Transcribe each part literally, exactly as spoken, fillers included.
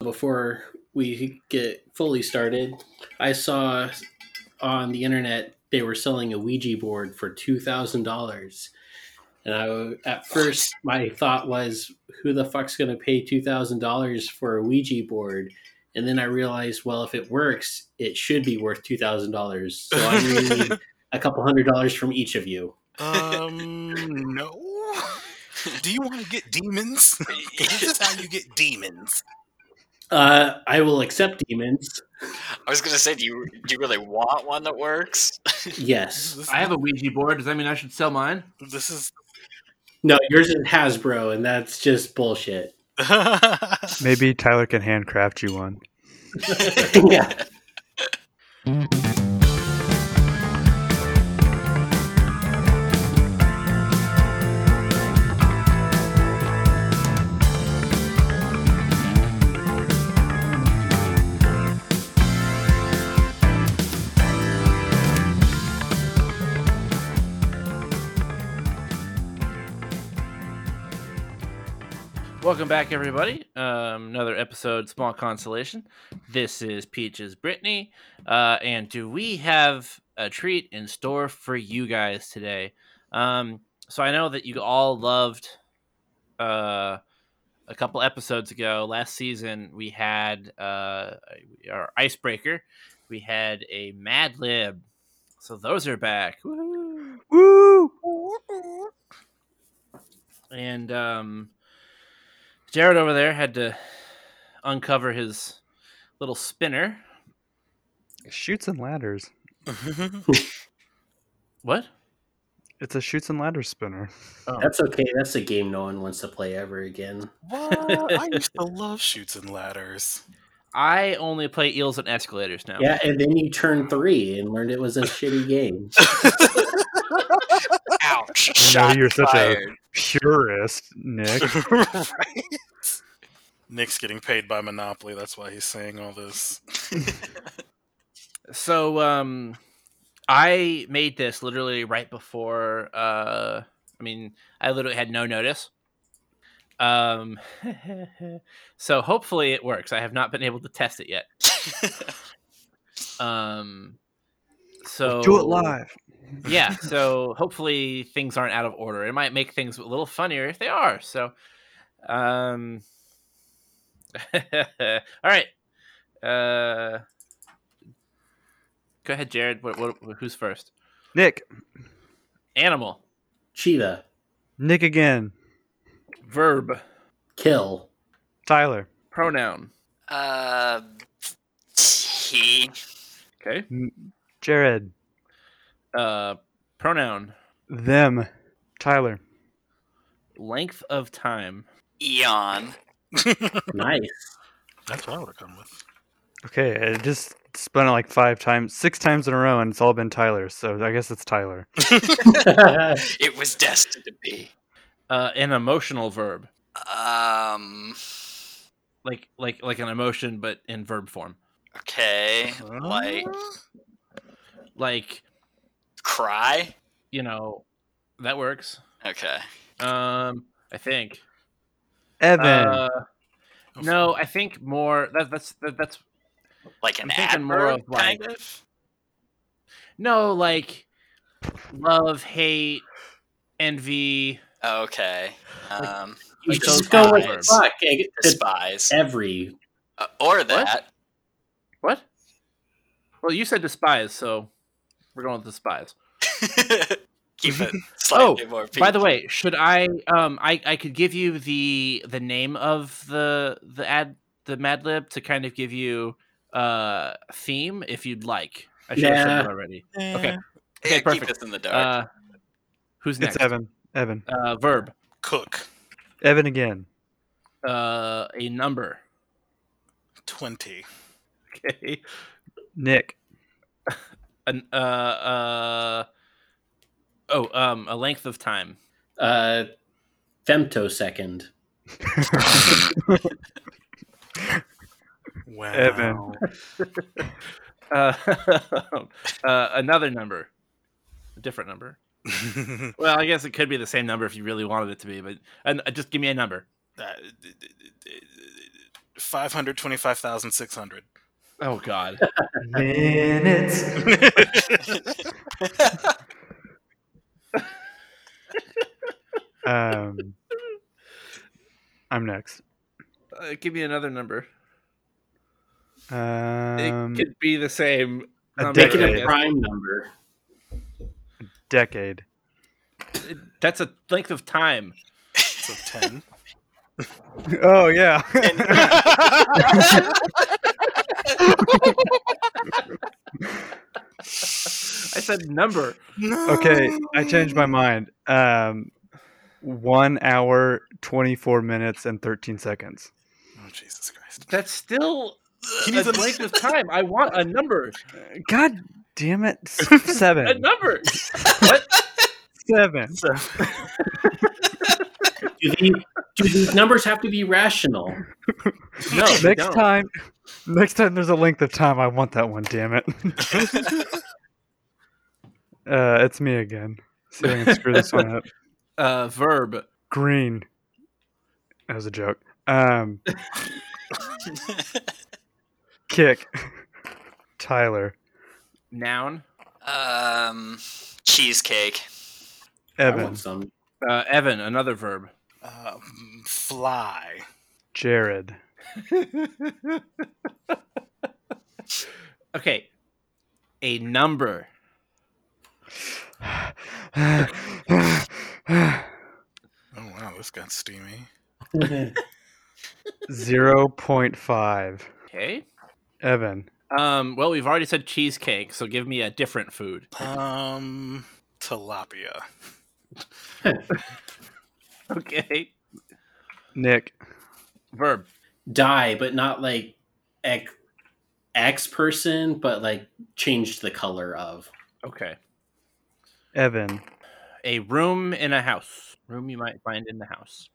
Before we get fully started, I saw on the internet they were selling a Ouija board for two thousand dollars. And I, at first, my thought was, who the fuck's going to pay two thousand dollars for a Ouija board? And then I realized, well, if it works, it should be worth two thousand dollars. So I need a couple hundred dollars from each of you. Um, no. Do you want to get demons? This is how you get demons. Uh, I will accept demons. I was going to say, do you do you really want one that works? Yes. I have a Ouija board. Does that mean I should sell mine? This is No, yours is Hasbro, and that's just bullshit. Maybe Tyler can handcraft you one. Yeah. Welcome back, everybody. Um, another episode, Small Consolation. This is Peaches Brittany. Uh, and do we have a treat in store for you guys today? Um, so I know that you all loved uh, a couple episodes ago. Last season, we had uh, our icebreaker. We had a Mad Lib. So those are back. Woo! Woo! And... Um, Jared over there had to uncover his little spinner. Shoots and Ladders. What? It's a Shoots and Ladders spinner. Oh. That's okay. That's a game no one wants to play ever again. What? I used to love Shoots and Ladders. I only play Eels and Escalators now. Yeah, and then you turned three and learned it was a shitty game. Ouch. Shot you're such fired. A purist, Nick. Right? Nick's getting paid by Monopoly. That's why he's saying all this. So, um, I made this literally right before, uh, I mean, I literally had no notice. Um, so hopefully it works. I have not been able to test it yet. um, so do it live. Yeah, so hopefully things aren't out of order. It might make things a little funnier if they are. So, um, all right. Uh, go ahead, Jared. What, what, who's first? Nick. Animal. Cheetah. Nick again. Verb. Kill. Tyler. Pronoun. Uh, he. Okay. Jared. Uh, pronoun. Them. Tyler. Length of time. Eon. Nice. That's what I would have come with. Okay, I just spun it like five times, six times in a row, and it's all been Tyler, so I guess it's Tyler. It was destined to be. Uh, an emotional verb. Um, like like like an emotion, but in verb form. Okay, uh, like like. Cry, you know, that works. Okay. Um, I think. Evan. Uh, no, I think more. That, that's that, that's like an adverb, more of like, kind of. No, like love, hate, envy. Okay. Um, like, you just go with fuck. Despise every uh, or that. What? What? Well, you said despise, so. We're going with the spies. Keep it slightly oh, more. People. By the way, should I? Um, I, I could give you the the name of the the ad the Mad Lib to kind of give you a uh, theme if you'd like. I should yeah. have said that already. Yeah. Okay. Okay. Yeah, perfect. Keep us in the dark. Uh, who's next? It's Evan. Evan. Uh, verb. Cook. Evan again. Uh, a number. Twenty. Okay. Nick. An, uh, uh, oh, um, a length of time. Uh, femtosecond. Wow. Evan. uh, uh, another number. A different number. Well, I guess it could be the same number if you really wanted it to be, but uh, just give me a number. Uh, five hundred twenty-five thousand six hundred. Oh, God. Minutes. um, I'm next. Uh, give me another number. Um, it could be the same. A decade. Make it a prime number. A decade. That's a length of time. So ten. Oh, yeah. I said number. No. Okay, I changed my mind. Um, one hour, twenty-four minutes, and thirteen seconds. Oh, Jesus Christ. That's still he needs a length of time. I want a number. God damn it. Seven. A number. What? Seven. Seven. Do these, do these numbers have to be rational? No. Next time, next time there's a length of time, I want that one. Damn it! uh, it's me again. See if I can screw this one up. Uh, verb. Green. That was a joke. Um, kick. Tyler. Noun. Um, cheesecake. Evan. I want some. Uh, Evan, another verb. Um, fly. Jared. Okay. A number. Oh, wow. This got steamy. zero point five. Okay. Evan. Um. Well, we've already said cheesecake, so give me a different food. Um. Tilapia. Okay. Nick. Verb. Die, but not like ex, ex person, but like changed the color of. Okay. Evan. A room in a house. Room you might find in the house.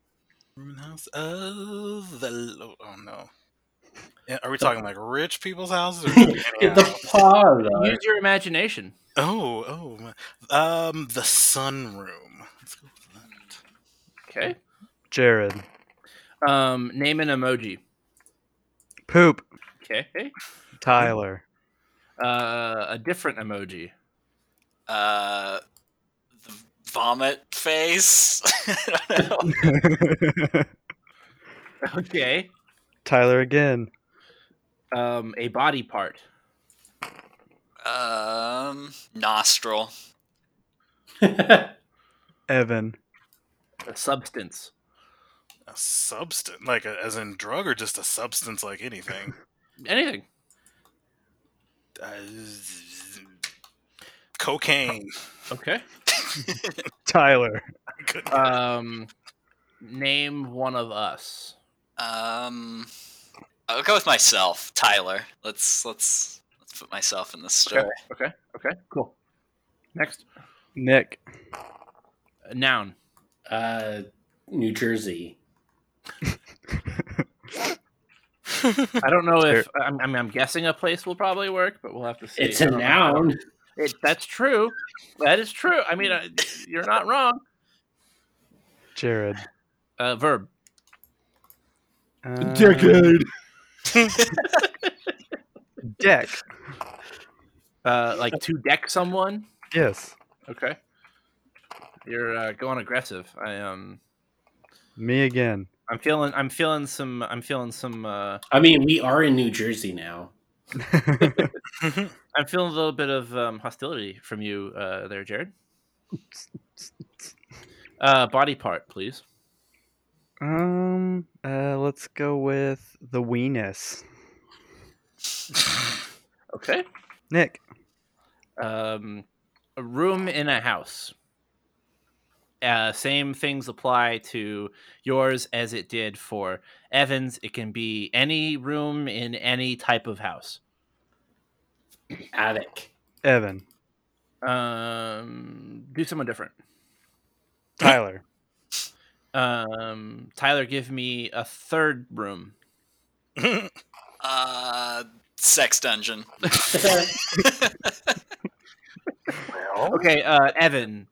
Room in the house of the... Oh, no. Are we talking like rich people's houses? Or the pod. Use your imagination. Oh, oh. Um, the sunroom. Let's go with that. Okay. Jared. Um, name an emoji. Poop. Okay. Tyler. Uh, a different emoji. Uh, the vomit face. I don't know. Okay. Tyler again. Um, a body part. Um, nostril. Evan. A substance. A substance? Like a, as in drug or just a substance like anything? Anything. Uh, cocaine. Okay. Tyler. Um, name one of us. Um, I'll go with myself, Tyler. Let's, let's... put myself in this story. Okay, okay, okay, cool. Next. Nick. A noun. Uh, New Jersey. I don't know if... I mean, I'm guessing a place will probably work, but we'll have to see. It's a noun. It, that's true. That is true. I mean, I, you're not wrong. Jared. Uh, verb. Uh... Decade. Deck. Uh, like to deck someone? Yes. Okay. You're uh, going aggressive. I um me again. I'm feeling I'm feeling some I'm feeling some uh I mean, we are in New Jersey now. I'm feeling a little bit of um, hostility from you uh, there, Jared. Uh, body part, please. Um uh, let's go with the weenus. Okay. Nick. Um, a room in a house. Uh, same things apply to yours as it did for Evan's. It can be any room in any type of house. Attic. Evan. Um, do someone different. Tyler. Um, Tyler, give me a third room. Uh, sex dungeon. Well, okay, uh, Evan.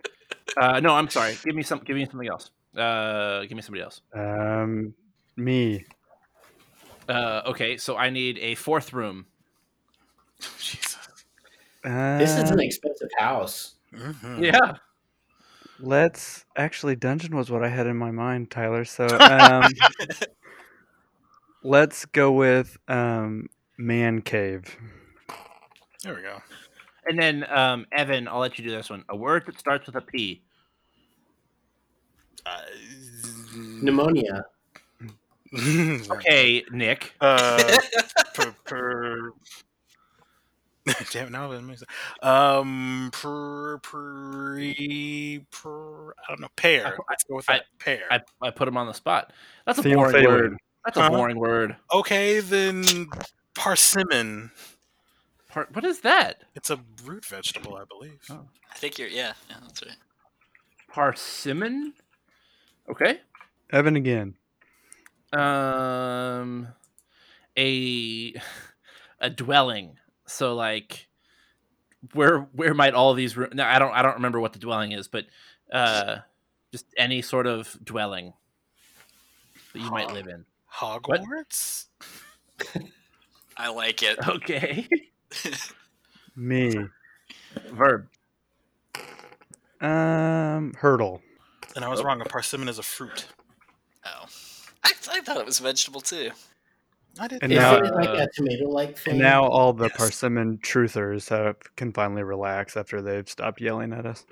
Uh, no, I'm sorry. Give me some. Give me something else. Uh, give me somebody else. Um, me. Uh, okay, so I need a fourth room. Jesus. Uh, this is an expensive house. Mm-hmm. Yeah. Let's actually, dungeon was what I had in my mind, Tyler. So um, let's go with um, man cave. There we go. And then um, Evan, I'll let you do this one. A word that starts with a P. Uh, Pneumonia. Okay, Nick. Uh, per, per... Damn it! Now it doesn't make sense. Um, per, per, per, I don't know. Pear. Let's go with that. I, pear. I, I put him on the spot. That's a boring word. word. That's a uh, boring word. Okay, then parsimon. Par- what is that? It's a root vegetable, I believe. Oh. I think you're. Yeah, yeah, that's right. Parsimon. Okay. Evan again. Um, a a dwelling. So like, where where might all these rooms? No, I don't I don't remember what the dwelling is, but uh, just any sort of dwelling that you Hog- might live in. Hogwarts. I like it. Okay. Me. Verb. Um, hurdle. And I was oh. wrong. A parsimon is a fruit. Oh. I, I thought it was a vegetable too. I didn't. And now, uh, like a tomato-like thing. And now all the yes. parsimon truthers have, can finally relax after they've stopped yelling at us.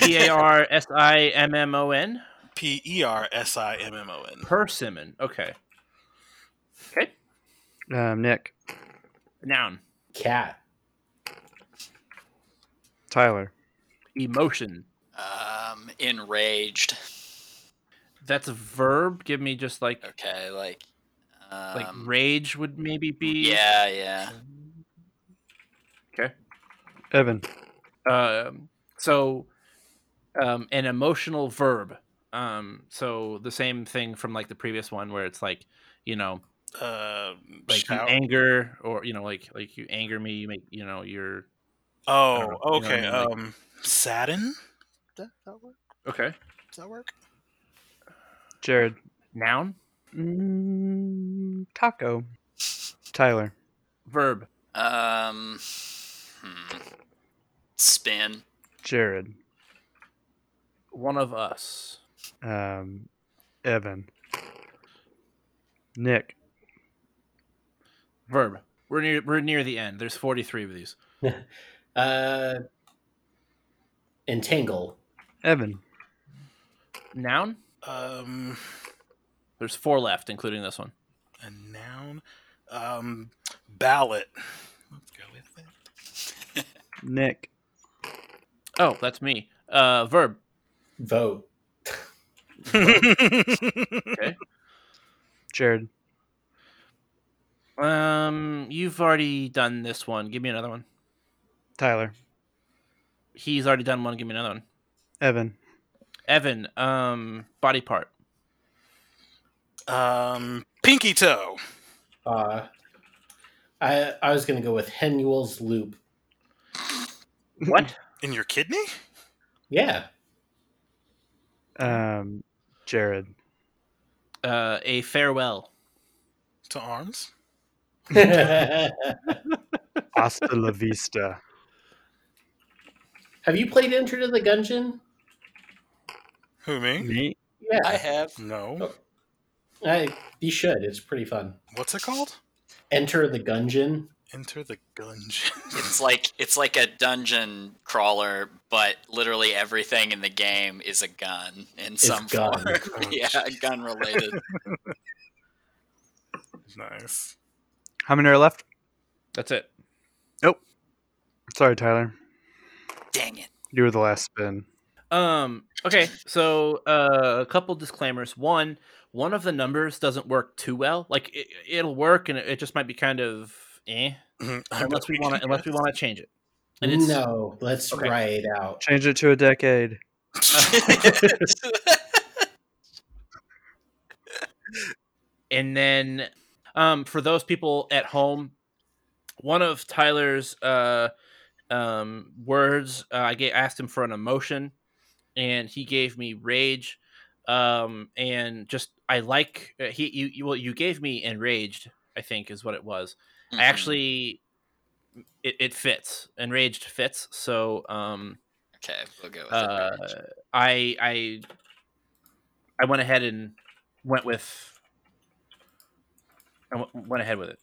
P A R S I M M O N P E R S I M M O N Persimmon. Okay. Okay. Um, Nick. Noun. Cat. Tyler. Emotion. Um, enraged. That's a verb. Give me just like okay, like um, like rage would maybe be. Yeah, yeah. Okay, Evan. Um, so um, an emotional verb. Um, so the same thing from like the previous one, where it's like you know, uh, like you anger, or you know, like like you anger me. You make you know you're. Oh, know, okay. You know what I mean? Um, like, sadden. Does that work? Okay. Does that work? Jared. Noun? Mm, taco. Tyler. Verb. Um. Hmm. Spin. Jared. One of us. Um. Evan. Nick. Verb. We're near. We're near the end. There's forty-three of these. uh. Entangle. Evan. Noun. Um, there's four left, including this one. A noun, um, ballot. Let's go with it. Nick. Oh, that's me. Uh, verb. Vote. Okay. Jared. Um, you've already done this one. Give me another one. Tyler. He's already done one. Give me another one. Evan. Evan, um, body part. Um, pinky toe. Uh, I I was gonna go with Henle's loop. What? In your kidney? Yeah. Um, Jared. Uh, a farewell. To arms. Hasta la vista. Have you played Enter the Gungeon? Who, me? Me? Yeah. I have. No. Oh. I, you should. It's pretty fun. What's it called? Enter the Gungeon. Enter the Gungeon. It's like it's like a dungeon crawler, but literally everything in the game is a gun in it's some gun. form. Oh, yeah, gun related. Nice. How many are left? That's it. Nope. Sorry, Tyler. Dang it. You were the last spin. Um, okay, so uh, a couple disclaimers. One, one of the numbers doesn't work too well. Like it, it'll work, and it, it just might be kind of eh, mm-hmm. unless we want to unless we want to change it. And it's, no, let's okay. try it out. Change it to a decade. And then, um, for those people at home, one of Tyler's uh, um, words, uh, I get, asked him for an emotion. And he gave me rage, um, and just I like uh, he you, you well you gave me enraged. I I think is what it was. Mm-hmm. I actually, it, it fits. Enraged fits. So, um, okay, we'll go with uh, I, I, I went ahead and went with, I w- went ahead with it.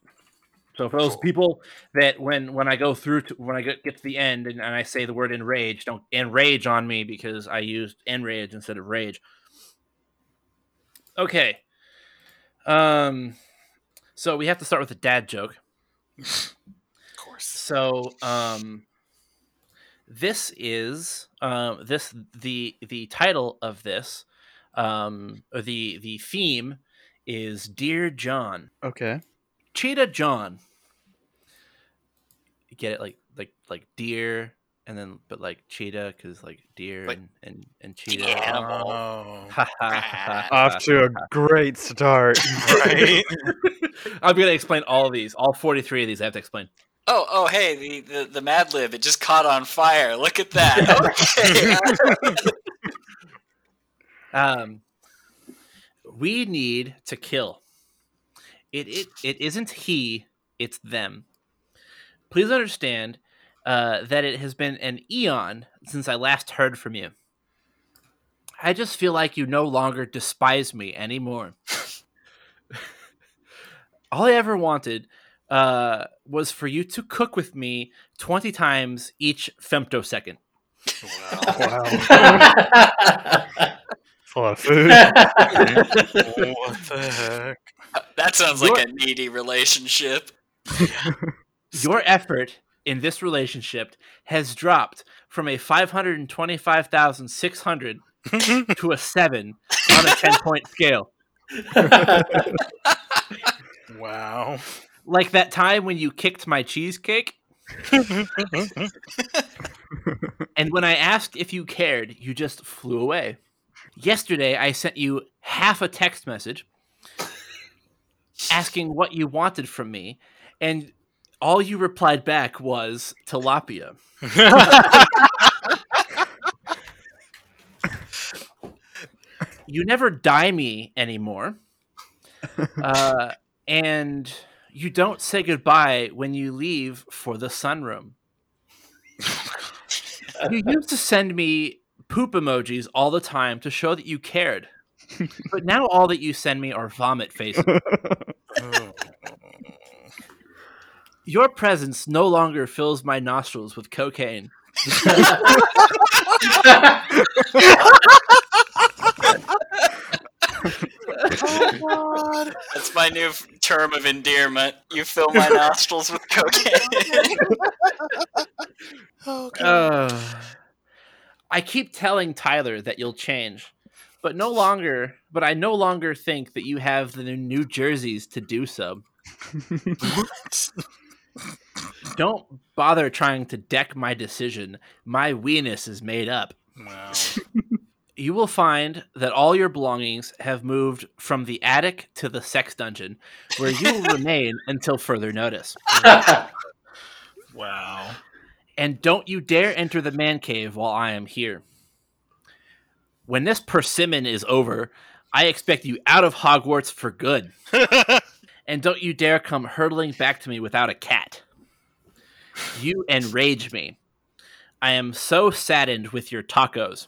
So for those cool. people that when, when I go through, to, when I get, get to the end and, and I say the word enrage, don't enrage on me because I used enrage instead of rage. Okay. Um, so we have to start with a dad joke. Of course. So um, this is, uh, this the the title of this, um, or the, the theme is Deer John. Okay. Cheetah John. You get it, like like like deer, and then but like cheetah because like deer like, and, and and cheetah. Animal. Oh. Off to a great start. Right. I'm gonna explain all these, all forty-three of these. I have to explain. Oh oh hey the the, the Mad Lib, it just caught on fire. Look at that. Okay. um, we need to kill. It, it it isn't he, it's them. Please understand uh, that it has been an eon since I last heard from you. I just feel like you no longer despise me anymore. All I ever wanted uh, was for you to cook with me twenty times each femtosecond. Wow. Wow. A lot of food. What the heck? That sounds your, like a needy relationship. Your effort in this relationship has dropped from a five hundred twenty-five thousand six hundred to a seven on a ten-point scale. Wow. Like that time when you kicked my cheesecake? And when I asked if you cared, you just flew away. Yesterday, I sent you half a text message asking what you wanted from me, and all you replied back was tilapia. You never dye me anymore, uh, and you don't say goodbye when you leave for the sunroom. You used to send me poop emojis all the time to show that you cared. But now all that you send me are vomit faces. Oh. Your presence no longer fills my nostrils with cocaine. Oh, God. That's my new term of endearment. You fill my nostrils with cocaine. Oh, God. Uh, I keep telling Tyler that you'll change, but no longer. But I no longer think that you have the New Jerseys to do so. What? Don't bother trying to deck my decision. My weeness is made up. Wow. You will find that all your belongings have moved from the attic to the sex dungeon, where you will remain until further notice. Wow. And don't you dare enter the man cave while I am here. When this persimmon is over, I expect you out of Hogwarts for good. And don't you dare come hurtling back to me without a cat. You enrage me. I am so saddened with your tacos.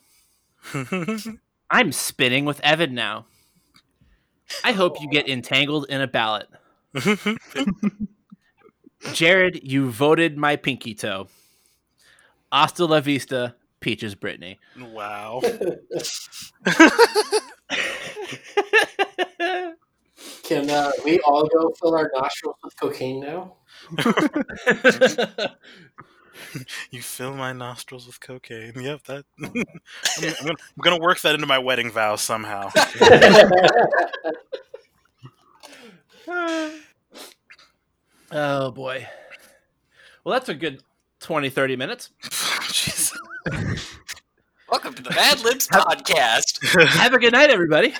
I'm spinning with Evan now. I hope you get entangled in a ballot. Jared, you voted my pinky toe. Hasta la vista, Peaches Brittany. Wow. Can uh, we all go fill our nostrils with cocaine now? You fill my nostrils with cocaine. Yep, that. I'm, I'm, gonna, I'm gonna work that into my wedding vow somehow. Oh boy. Well, that's a good twenty, thirty minutes. Jeez. Welcome to the Mad Libs have, podcast. Have a good night, everybody.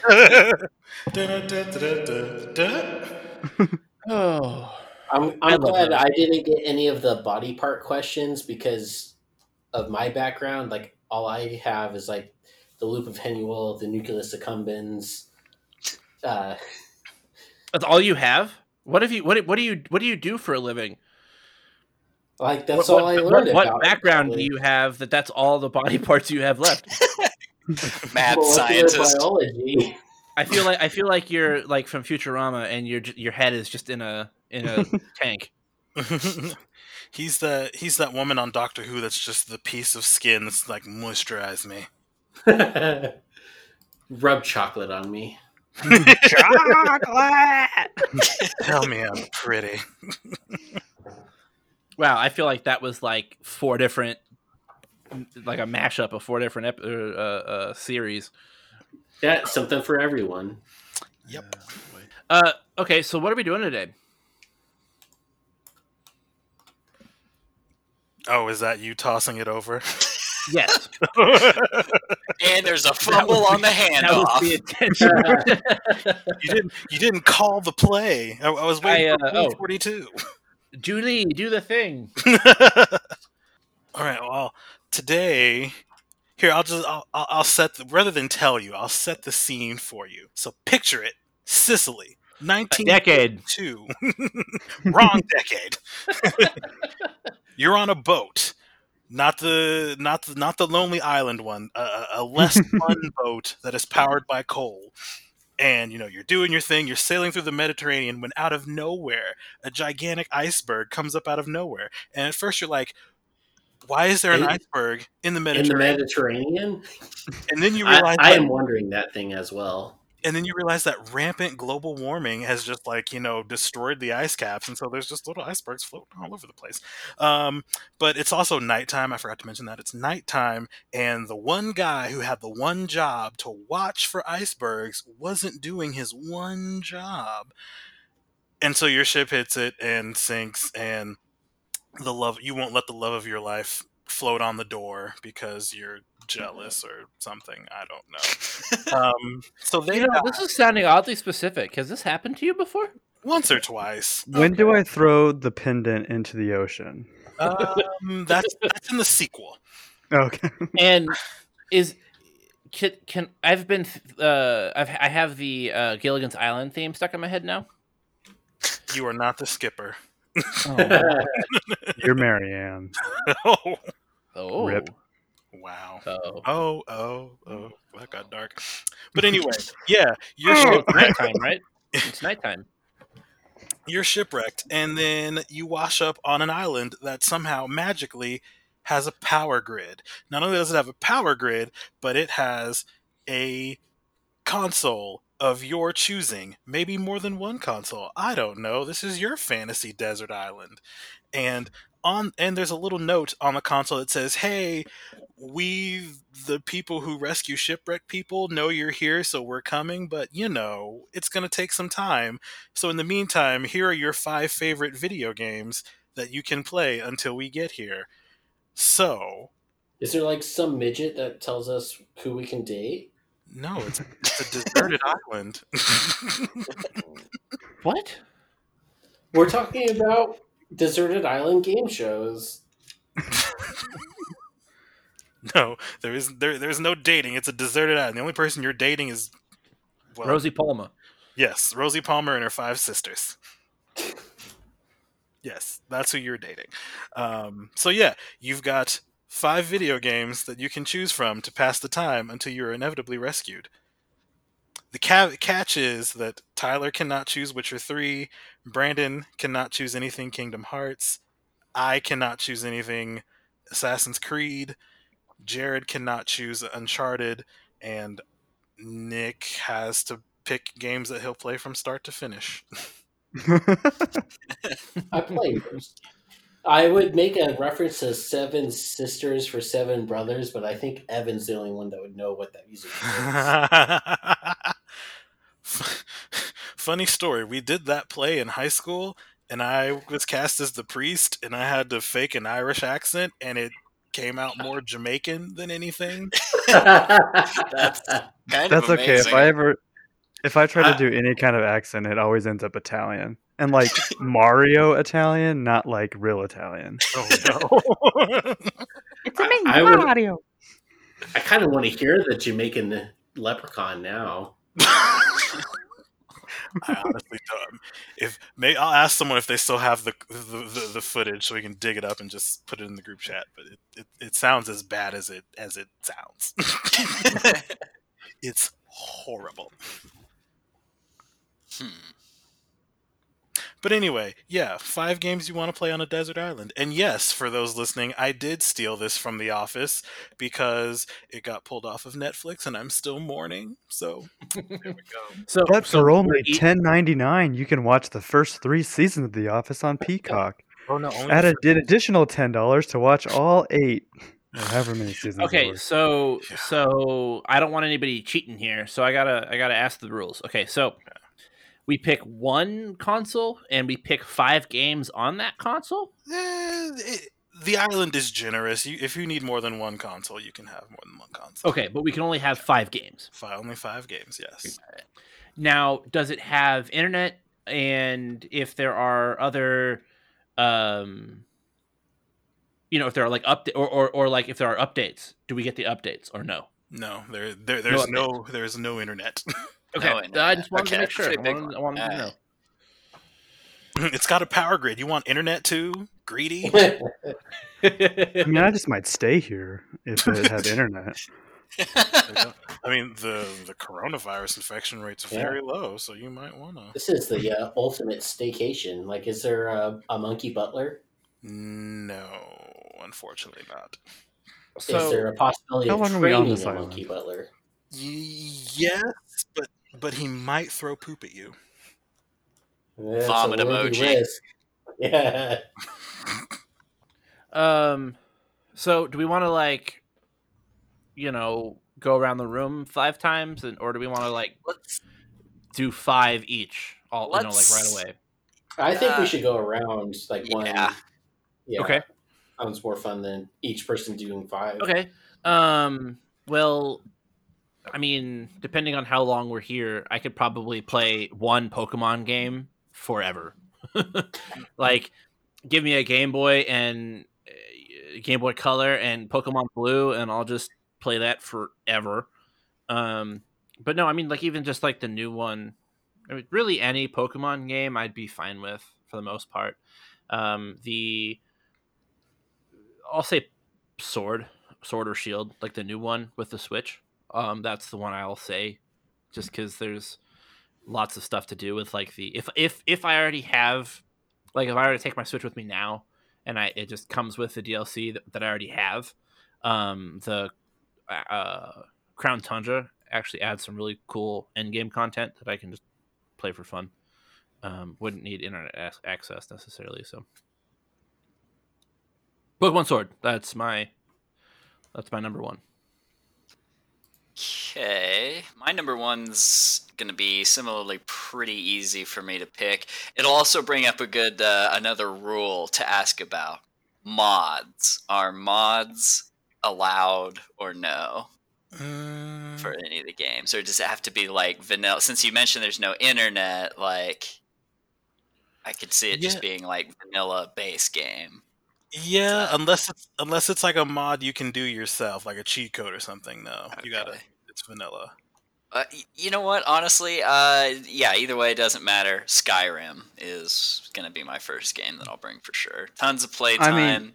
Oh, I'm, I'm I glad I didn't get any of the body part questions because of my background. Like, all I have is like the loop of Henle's, the nucleus accumbens. Uh, that's all you have? What have you? What What do you? What do you do for a living? Like that's what, all what, I learned. What, what about background it, do you have? That that's all the body parts you have left. Mad well, scientist. Biology. I feel like I feel like you're like from Futurama, and your your head is just in a in a tank. He's the he's that woman on Doctor Who that's just the piece of skin that's like moisturize me. Rub chocolate on me. Chocolate. Tell me I'm pretty. Wow, I feel like that was like four different, like a mashup of four different ep- uh, uh, series. Yeah, something for everyone. Yep. Uh, okay, so what are we doing today? Oh, is that you tossing it over? Yes. And there's a fumble on the handoff. you didn't. You didn't call the play. I, I was waiting I, uh, for forty-two. Oh. Julie, do the thing. All right. Well, today, here I'll just I'll, I'll set the, rather than tell you, I'll set the scene for you. So picture it, Sicily, nineteen decade two, wrong decade. You're on a boat. Not the not the, not the Lonely Island one, a, a less fun boat that is powered by coal. And, you know, you're doing your thing, you're sailing through the Mediterranean when out of nowhere, a gigantic iceberg comes up out of nowhere. And at first you're like, why is there an in, iceberg in the Mediterranean? In the Mediterranean? And then you realize... I, I am wondering that thing as well. And then you realize that rampant global warming has just, like, you know, destroyed the ice caps. And so there's just little icebergs floating all over the place. Um, but it's also nighttime. I forgot to mention that. It's nighttime. And the one guy who had the one job to watch for icebergs wasn't doing his one job. And so your ship hits it and sinks. And the love you won't let the love of your life float on the door because you're jealous or something. I don't know. um, so they you know, this is sounding oddly specific. Has this happened to you before? Once or twice. When okay. do I throw the pendant into the ocean? Um, that's that's in the sequel. Okay. And is can, can I've been uh, I've I have the uh, Gilligan's Island theme stuck in my head now. You are not the skipper. Oh, you're Marianne. Oh. Oh. Rip. Wow. Uh-oh. Oh, oh, oh. That got dark. But anyway, yeah. You're oh, it's nighttime, right? It's nighttime. You're shipwrecked, and then you wash up on an island that somehow magically has a power grid. Not only does it have a power grid, but it has a console of your choosing. Maybe more than one console. I don't know. This is your fantasy desert island. And... On and there's a little note on the console that says, "Hey, we, the people who rescue shipwrecked people, know you're here, so we're coming. But you know, it's gonna take some time. So in the meantime, here are your five favorite video games that you can play until we get here." So, is there like some midget that tells us who we can date? No, it's a, it's a deserted island. What? We're talking about deserted island game shows. No, there is there. There's no dating. It's a deserted island. The only person you're dating is well, Rosie Palmer. Yes, Rosie Palmer and her five sisters. Yes, that's who you're dating. Um, so yeah, you've got five video games that you can choose from to pass the time until you're inevitably rescued. The catch is that Tyler cannot choose Witcher three, Brandon cannot choose anything Kingdom Hearts, I cannot choose anything Assassin's Creed, Jared cannot choose Uncharted, and Nick has to pick games that he'll play from start to finish. I play first. I would make a reference to Seven Sisters for Seven Brothers, but I think Evan's the only one that would know what that music is. Funny story. We did that play in high school, and I was cast as the priest, and I had to fake an Irish accent, and it came out more Jamaican than anything. That's kind That's of okay. If I ever, if I try to do any kind of accent, it always ends up Italian. And like Mario Italian, not like real Italian. Oh no! It's amazing, I, I Mario. Would, I kind of want to hear the Jamaican leprechaun now. I honestly don't. If may, I'll ask someone if they still have the the, the the footage so we can dig it up and just put it in the group chat. But it, it, it sounds as bad as it as it sounds. It's horrible. Hmm. But anyway, yeah, five games you want to play on a desert island. And yes, for those listening, I did steal this from The Office because it got pulled off of Netflix and I'm still mourning. So there we go. So, but so for only ten ninety-nine, you can watch the first three seasons of The Office on Peacock. Oh no! Only Add an additional ten dollars to watch all eight. However many seasons. Okay, so so I don't want anybody cheating here, so I gotta I gotta ask the rules. Okay, so we pick one console and we pick five games on that console? Eh, it, the island is generous. You, if you need more than one console, you can have more than one console. Okay, but we can only have five games. Five, only five games, yes. Now, does it have internet? And if there are other, um, you know, if there are like update or, or or like if there are updates, do we get the updates or no? No, there there there's no, no there's no internet. Okay, no, no, I just wanted okay. to make sure. I wanted, I wanted to know. It's got a power grid. You want internet too? Greedy? I mean, I just might stay here if it had internet. I mean, the, the coronavirus infection rate's yeah. very low, so you might want to. This is the uh, ultimate staycation. Like, is there a, a monkey butler? No, unfortunately not. Is so, there a possibility of training a monkey butler? Yes, but But he might throw poop at you. That's Vomit emoji. Yeah. um. So, do we want to like, you know, go around the room five times, and or do we want to like let's do five each, all let's, you know, like right away? I think uh, we should go around like one. Yeah. yeah. Okay. Sounds more fun than each person doing five. Okay. Um. Well. I mean, depending on how long we're here, I could probably play one Pokemon game forever. Like, give me a Game Boy and uh, Game Boy Color and Pokemon Blue, and I'll just play that forever. Um, but no, I mean, like, even just like the new one, I mean, really any Pokemon game I'd be fine with for the most part. Um, the, I'll say Sword, Sword or Shield, like the new one with the Switch. Um, that's the one I'll say, just because there's lots of stuff to do with like the if if if I already have like if I already take my Switch with me now and I it just comes with the D L C that, that I already have. Um, the uh, Crown Tundra actually adds some really cool end game content that I can just play for fun. Um, wouldn't need internet as- access necessarily. So, Pokemon Sword. That's my that's my number one. Okay, my number one's going to be similarly pretty easy for me to pick. It'll also bring up a good uh, another rule to ask about. Mods. Are mods allowed or no um... for any of the games? Or does it have to be like vanilla? Since you mentioned there's no internet, like I could see it yeah. just being like vanilla base game. Yeah, unless it's unless it's like a mod you can do yourself, like a cheat code or something. No, okay. you gotta. It's vanilla. Uh, you know what? Honestly, uh, yeah. Either way, it doesn't matter. Skyrim is gonna be my first game that I'll bring for sure. Tons of playtime. I mean,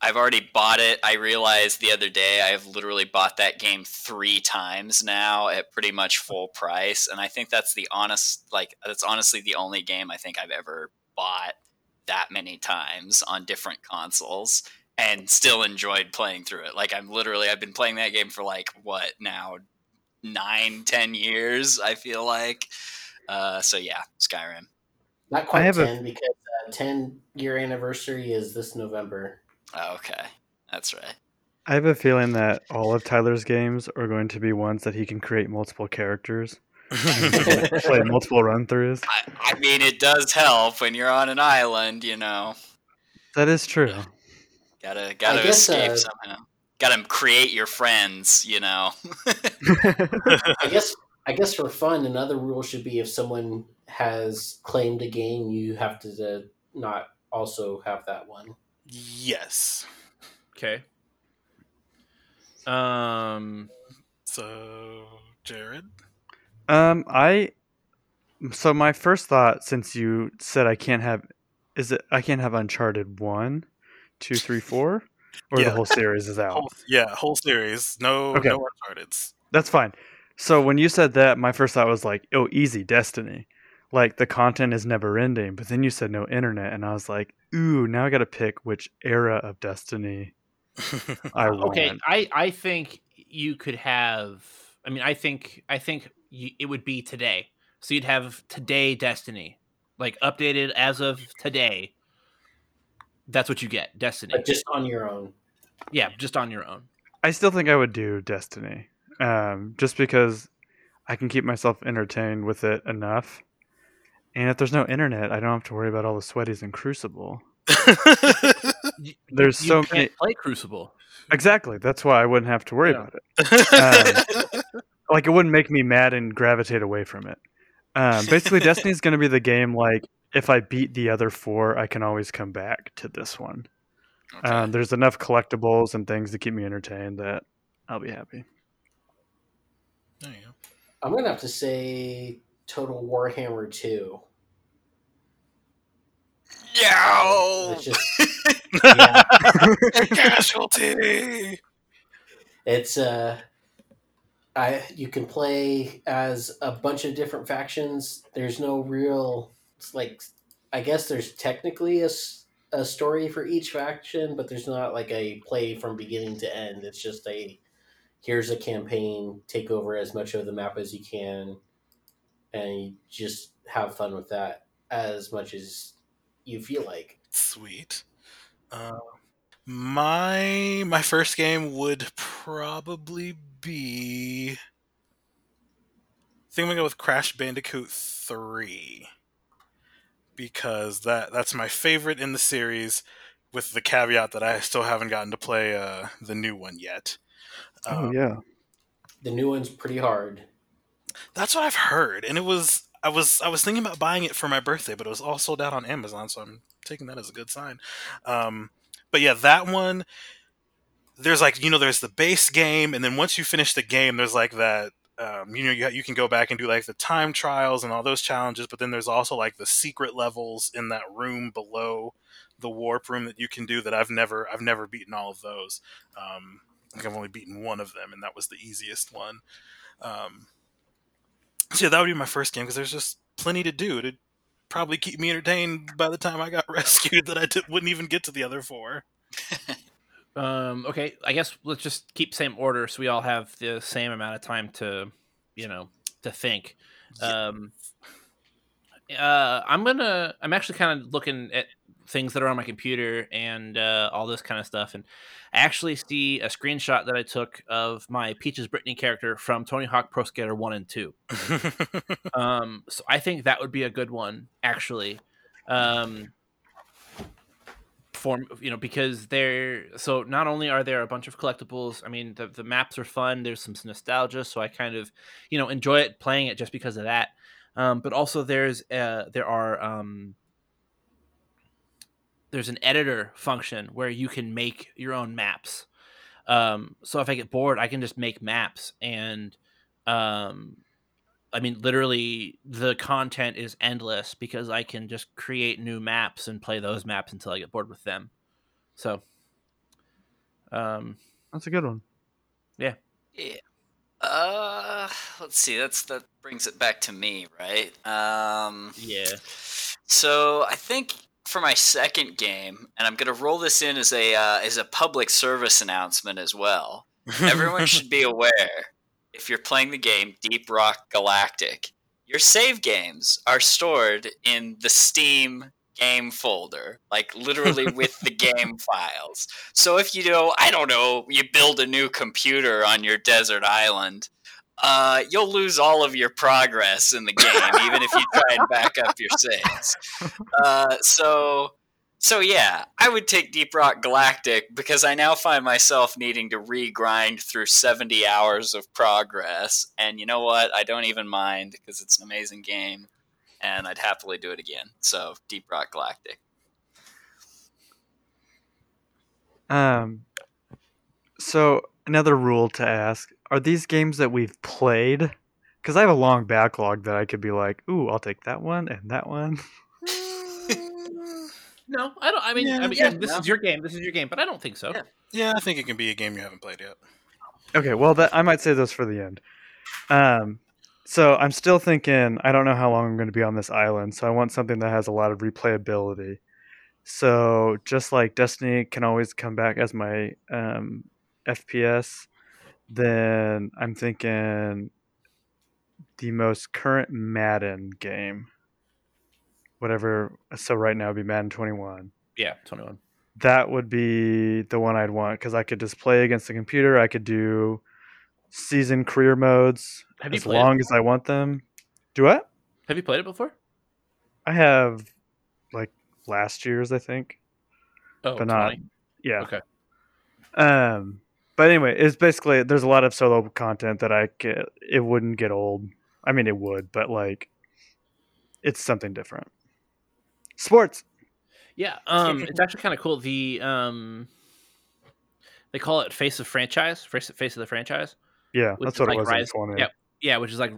I've already bought it. I realized the other day I have literally bought that game three times now at pretty much full price, and I think that's the honest. Like that's honestly the only game I think I've ever bought that many times on different consoles and still enjoyed playing through it. Like I'm literally, I've been playing that game for like what now nine, ten years, I feel like. Uh, so yeah, Skyrim. Not quite ten a... because uh, ten year anniversary is this November. Oh, okay. That's right. I have a feeling that all of Tyler's games are going to be ones that he can create multiple characters. Play multiple run-throughs. I, I mean, it does help when you're on an island, you know. That is true. Gotta, gotta guess, escape uh, somehow. Gotta create your friends, you know. I guess, I guess for fun, another rule should be if someone has claimed a game, you have to uh, not also have that one. Yes. Okay. Um. So, Jared. Um, I So my first thought, since you said I can't have, is it I can't have Uncharted one, two, three, four, or yeah. the whole series is out. Whole, yeah, whole series. No, okay. no Uncharted's. That's fine. So when you said that, my first thought was like, oh, easy, Destiny. Like, the content is never ending. But then you said no internet, and I was like, ooh, now I got to pick which era of Destiny I want. Okay, I, I think you could have... I mean, I think I think you, it would be today. So you'd have today Destiny. Like, updated as of today. That's what you get, Destiny. But just on your own. Yeah, just on your own. I still think I would do Destiny. Um, just because I can keep myself entertained with it enough. And if there's no internet, I don't have to worry about all the sweaties in Crucible. There's you so can't many... play Crucible. Exactly. That's why I wouldn't have to worry yeah. about it. Um, like, it wouldn't make me mad and gravitate away from it. Um, basically, Destiny is going to be the game, like, if I beat the other four, I can always come back to this one. Okay. Um, there's enough collectibles and things to keep me entertained that I'll be happy. There you go. I'm going to have to say Total Warhammer two. No! It's just... yeah. Casualty! It's, uh... I, you can play as a bunch of different factions. There's no real... It's like, I guess there's technically a, a story for each faction, but there's not like a play from beginning to end. It's just a... Here's a campaign, take over as much of the map as you can, and you just have fun with that as much as you feel like. Sweet. Uh, my my first game would probably be... I think I'm going to go with Crash Bandicoot three, because that that's my favorite in the series, with the caveat that I still haven't gotten to play uh, the new one yet. Oh, yeah. Um, the new one's pretty hard. That's what I've heard. And it was, I was, I was thinking about buying it for my birthday, but it was all sold out on Amazon. So I'm taking that as a good sign. Um, but yeah, that one, there's like, you know, there's the base game. And then once you finish the game, there's like that, um, you know, you, you can go back and do like the time trials and all those challenges. But then there's also like the secret levels in that room below the warp room that you can do that. I've never, I've never beaten all of those. Um, I think I've only beaten one of them, and that was the easiest one. Um, so yeah, that would be my first game, because there's just plenty to do. It'd probably keep me entertained by the time I got rescued that I t- wouldn't even get to the other four. um, okay, I guess let's just keep same order so we all have the same amount of time to, you know, to think. Yeah. Um, uh, I'm gonna. I'm actually kind of looking at things that are on my computer and uh, all this kind of stuff. And I actually see a screenshot that I took of my Peaches Brittany character from Tony Hawk Pro Skater one and two. um, so I think that would be a good one, actually. Um, for, you know, because they're, so not only are there a bunch of collectibles, I mean, the, the maps are fun. There's some nostalgia. So I kind of, you know, enjoy it, playing it just because of that. Um, but also there's, uh, there are, um, there's an editor function where you can make your own maps. Um, so if I get bored, I can just make maps. And um, I mean, literally the content is endless because I can just create new maps and play those maps until I get bored with them. So um, that's a good one. Yeah. Yeah. Uh, let's see. That's, that brings it back to me, right? Um, yeah. So I think, for my second game, and I'm going to roll this in as a uh, as a public service announcement as well. Everyone should be aware, if you're playing the game Deep Rock Galactic, your save games are stored in the Steam game folder, like literally with the game files. So if you do, I don't know, you build a new computer on your desert island, Uh, you'll lose all of your progress in the game, even if you try and back up your saves. Uh, so, so yeah, I would take Deep Rock Galactic because I now find myself needing to re-grind through seventy hours of progress. And you know what? I don't even mind because it's an amazing game, and I'd happily do it again. So, Deep Rock Galactic. Um. So another rule to ask. Are these games that we've played? Because I have a long backlog that I could be like, ooh, I'll take that one and that one. No, I don't. I mean, yeah, I mean yeah, this no. is your game. This is your game, but I don't think so. Yeah. yeah, I think it can be a game you haven't played yet. Okay, well, that, I might save those for the end. Um, so I'm still thinking, I don't know how long I'm going to be on this island, so I want something that has a lot of replayability. So just like Destiny can always come back as my um, F P S, then I'm thinking the most current Madden game. Whatever, so right now it would be Madden twenty-one. Yeah, twenty-one. That would be the one I'd want, because I could just play against the computer. I could do season career modes have as long as I want them. Do what? Have you played it before? I have, like, last year's, I think. Oh, but not. twenty Yeah. Okay. Um, but anyway, it's basically, there's a lot of solo content that I could, it wouldn't get old. I mean, it would, but, like, it's something different. Sports. Yeah, um, it's actually kind of cool. The um, they call it Face of Franchise, Face Face of the Franchise. Yeah, that's what like it was. Rise, yeah, yeah, which is like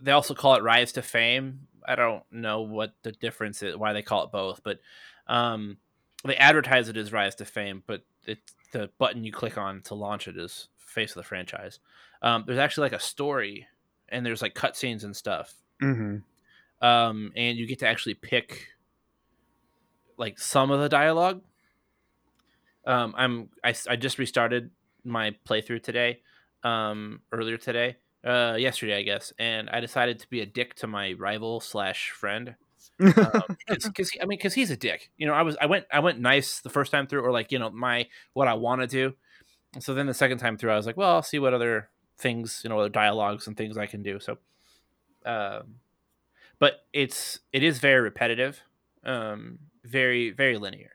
they also call it Rise to Fame. I don't know what the difference is, why they call it both, but um, they advertise it as Rise to Fame, but it's the button you click on to launch it is Face of the Franchise. Um, there's actually like a story, and there's like cutscenes and stuff, mm-hmm. um, and you get to actually pick. Like some of the dialogue. Um, I'm I, I just restarted my playthrough today, um, earlier today, uh, yesterday I guess, and I decided to be a dick to my rival slash friend, because um, I mean because he's a dick. You know, I was I went I went nice the first time through, or like you know my what I want to do, and so then the second time through I was like, well, I'll see what other things you know other dialogues and things I can do. So, um, but it's it is very repetitive. Um, very, very linear.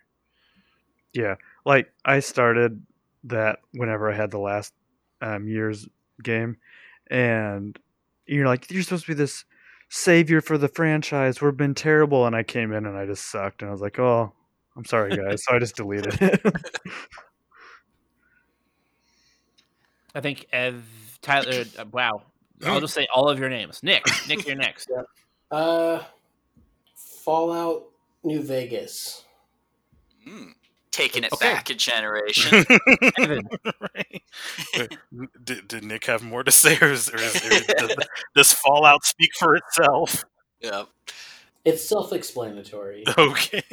Yeah. Like I started that whenever I had the last um, year's game, and you're like, you're supposed to be this savior for the franchise. We've been terrible. And I came in and I just sucked. And I was like, oh, I'm sorry guys. So I just deleted it. I think Ev, Tyler, uh, wow. I'll just say all of your names. Nick, Nick, you're next. Yeah. Uh, Fallout New Vegas. Mm. Taking it okay. back a generation. Right. did, did Nick have more to say, or, is, or is, does, does Fallout speak for itself? Yep. It's self-explanatory. Okay.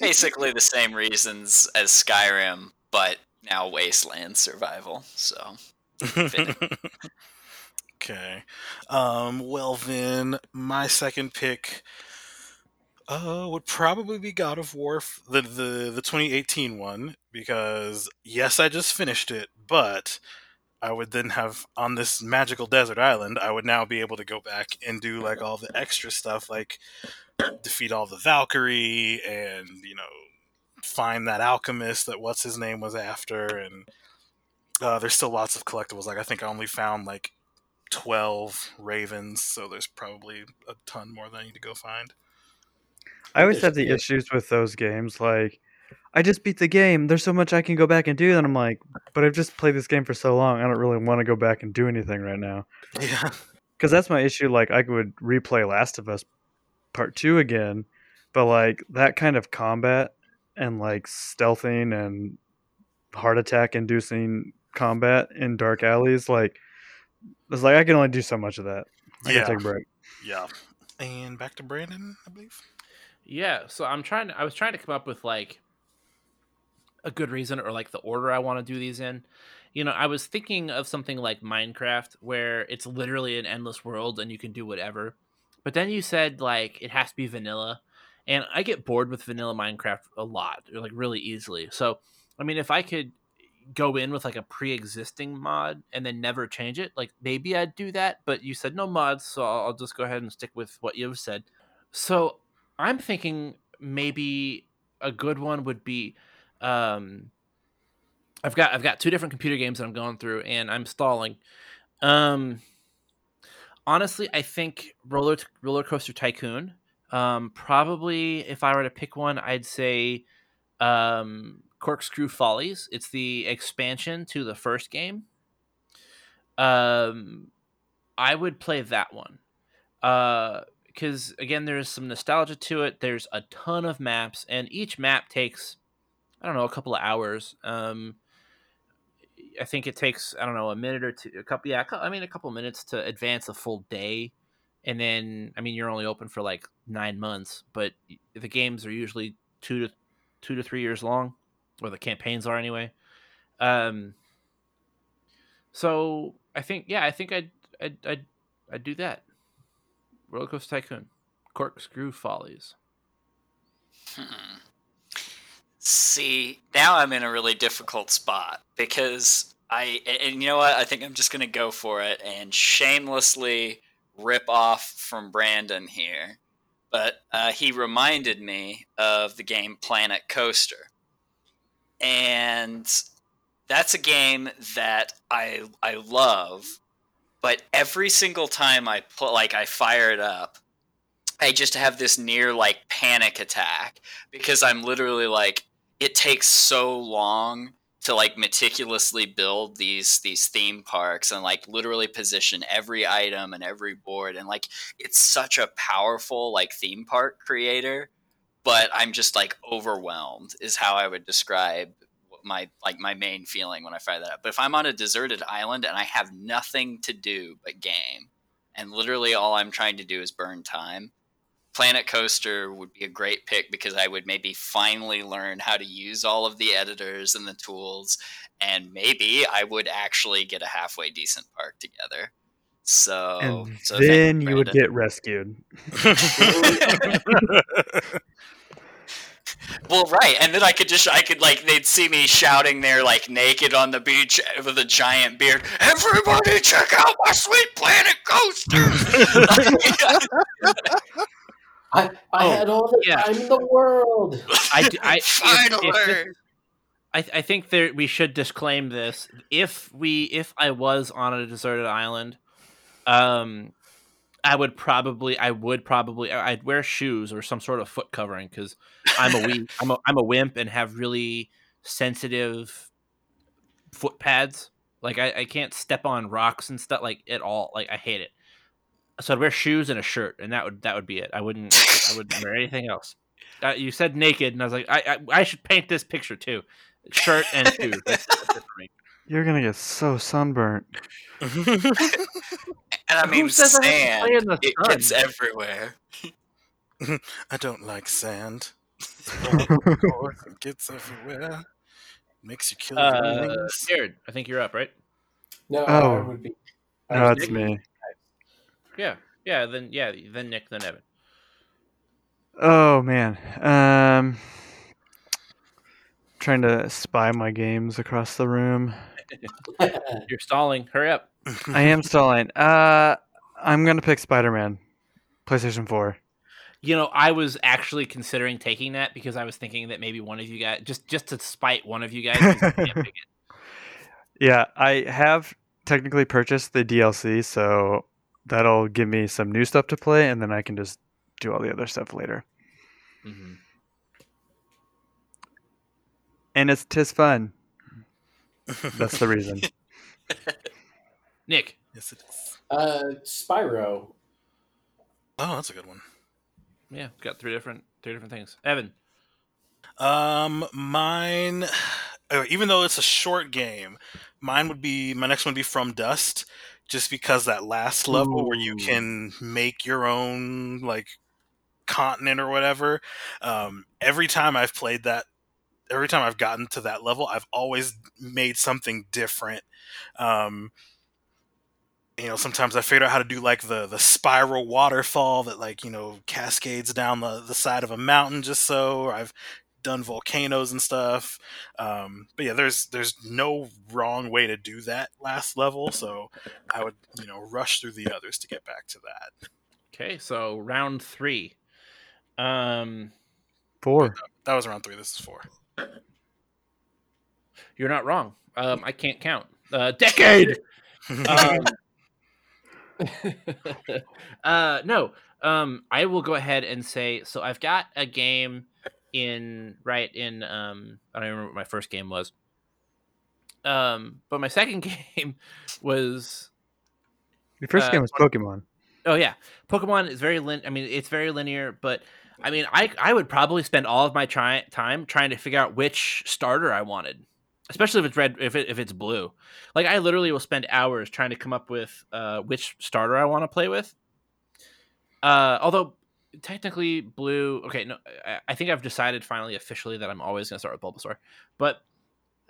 Basically the same reasons as Skyrim, but now wasteland survival. So. Okay. Um, well, then, my second pick... Uh, would probably be God of War, the, the the twenty eighteen one, because yes, I just finished it, but I would then have, on this magical desert island, I would now be able to go back and do like all the extra stuff, like defeat all the Valkyrie, and you know, find that alchemist that what's his name was after, and uh, there's still lots of collectibles. Like I think I only found like twelve ravens, so there's probably a ton more that I need to go find. I always have the issues with those games. Like, I just beat the game. There's so much I can go back and do. And I'm like, but I've just played this game for so long. I don't really want to go back and do anything right now. Yeah. Because that's my issue. Like, I would replay Last of Us Part two again. But, like, that kind of combat and, like, stealthing and heart attack-inducing combat in dark alleys, like, it's like I can only do so much of that. I yeah. can take a break. Yeah. And back to Brandon, I believe. Yeah, so I'm trying to, I was trying to come up with like a good reason or like the order I want to do these in. You know, I was thinking of something like Minecraft where it's literally an endless world and you can do whatever. But then you said like it has to be vanilla, and I get bored with vanilla Minecraft a lot, or like really easily. So, I mean, if I could go in with like a pre-existing mod and then never change it, like maybe I'd do that, but you said no mods, so I'll just go ahead and stick with what you've said. So, I'm thinking maybe a good one would be, um, I've got I've got two different computer games that I'm going through, and I'm stalling. Um, honestly, I think Roller Rollercoaster Tycoon. Um, probably, if I were to pick one, I'd say um, Corkscrew Follies. It's the expansion to the first game. Um, I would play that one. Uh, because again, there's some nostalgia to it. There's a ton of maps, and each map takes, I don't know, a couple of hours. Um, I think it takes, I don't know, a minute or two, a couple, yeah, I mean, a couple minutes to advance a full day. And then, I mean, you're only open for like nine months, but the games are usually two to two to three years long, or the campaigns are anyway. Um, so I think, yeah, I think I'd, I'd, I'd, I'd do that. Rollercoaster Tycoon, Corkscrew Follies. Hmm. See, now I'm in a really difficult spot because I, and you know what? I think I'm just going to go for it and shamelessly rip off from Brandon here. But uh, he reminded me of the game Planet Coaster. And that's a game that I I love, but every single time I pl- like I fire it up, I just have this near like panic attack because I'm literally like, it takes so long to like meticulously build these these theme parks and like literally position every item and every board, and like it's such a powerful like theme park creator, but I'm just like overwhelmed is how I would describe my like my main feeling when I fire that up. But if I'm on a deserted island and I have nothing to do but game, and literally all I'm trying to do is burn time, Planet Coaster would be a great pick because I would maybe finally learn how to use all of the editors and the tools, and maybe I would actually get a halfway decent park together. So, and so then you would get rescued. Well, right, and then I could just, I could like, they'd see me shouting there, like, naked on the beach with a giant beard, "Everybody check out my sweet Planet Coaster!" I, I oh, had all the yeah. time in the world! I, I, Finally! If, if this, I, I think there, we should disclaim this. If we, if I was on a deserted island, um, I would probably, I would probably, I'd wear shoes or some sort of foot covering because I'm a wimp, I'm a, I'm a wimp and have really sensitive foot pads. Like I, I can't step on rocks and stuff like at all. Like I hate it. So I'd wear shoes and a shirt, and that would that would be it. I wouldn't, I wouldn't wear anything else. Uh, you said naked, and I was like, I, I, I should paint this picture too, shirt and shoes. That's, that's it for me. You're gonna get so sunburnt. And I mean, sand, I it sun? Gets everywhere. I don't like sand. Of course, it gets everywhere. It makes you kill uh, your Jared, I think you're up, right? No, oh. I would be. I no, it's me. Yeah, yeah, then yeah, then Nick, then Evan. Oh, man. Um, trying to spy my games across the room. You're stalling. Hurry up. I am stalling. Uh, I'm going to pick Spider-Man, PlayStation four. You know, I was actually considering taking that because I was thinking that maybe one of you guys, just, just to spite one of you guys, you can't pick it. Yeah, I have technically purchased the D L C, so that'll give me some new stuff to play, and then I can just do all the other stuff later. Mm-hmm. And it's tis fun. That's the reason. Nick. Yes, it is. Uh, Spyro. Oh, that's a good one. Yeah, it's got three different three different things. Evan. Um, mine. Even though it's a short game, mine would be my next one would be From Dust, just because that last level Ooh. Where you can make your own like continent or whatever. Um, every time I've played that. Every time I've gotten to that level, I've always made something different. Um, you know, sometimes I figure out how to do like the, the spiral waterfall that like, you know, cascades down the, the side of a mountain just so, or I've done volcanoes and stuff. Um, but yeah, there's, there's no wrong way to do that last level. So I would, you know, rush through the others to get back to that. Okay. So round three, um, four, that was round three. This is four. You're not wrong. Um, I can't count. Uh, decade! um, uh, no, um, I will go ahead and say, so I've got a game in, right, in, um, I don't remember what my first game was. Um, but my second game was The first uh, game was Pokemon. Oh yeah, Pokemon is very lin- I mean, it's very linear, but I mean, I I would probably spend all of my try- time trying to figure out which starter I wanted, especially if it's red, if it, if it's blue. Like I literally will spend hours trying to come up with uh, which starter I want to play with. Uh, although technically blue, okay, no, I, I think I've decided finally officially that I'm always going to start with Bulbasaur. But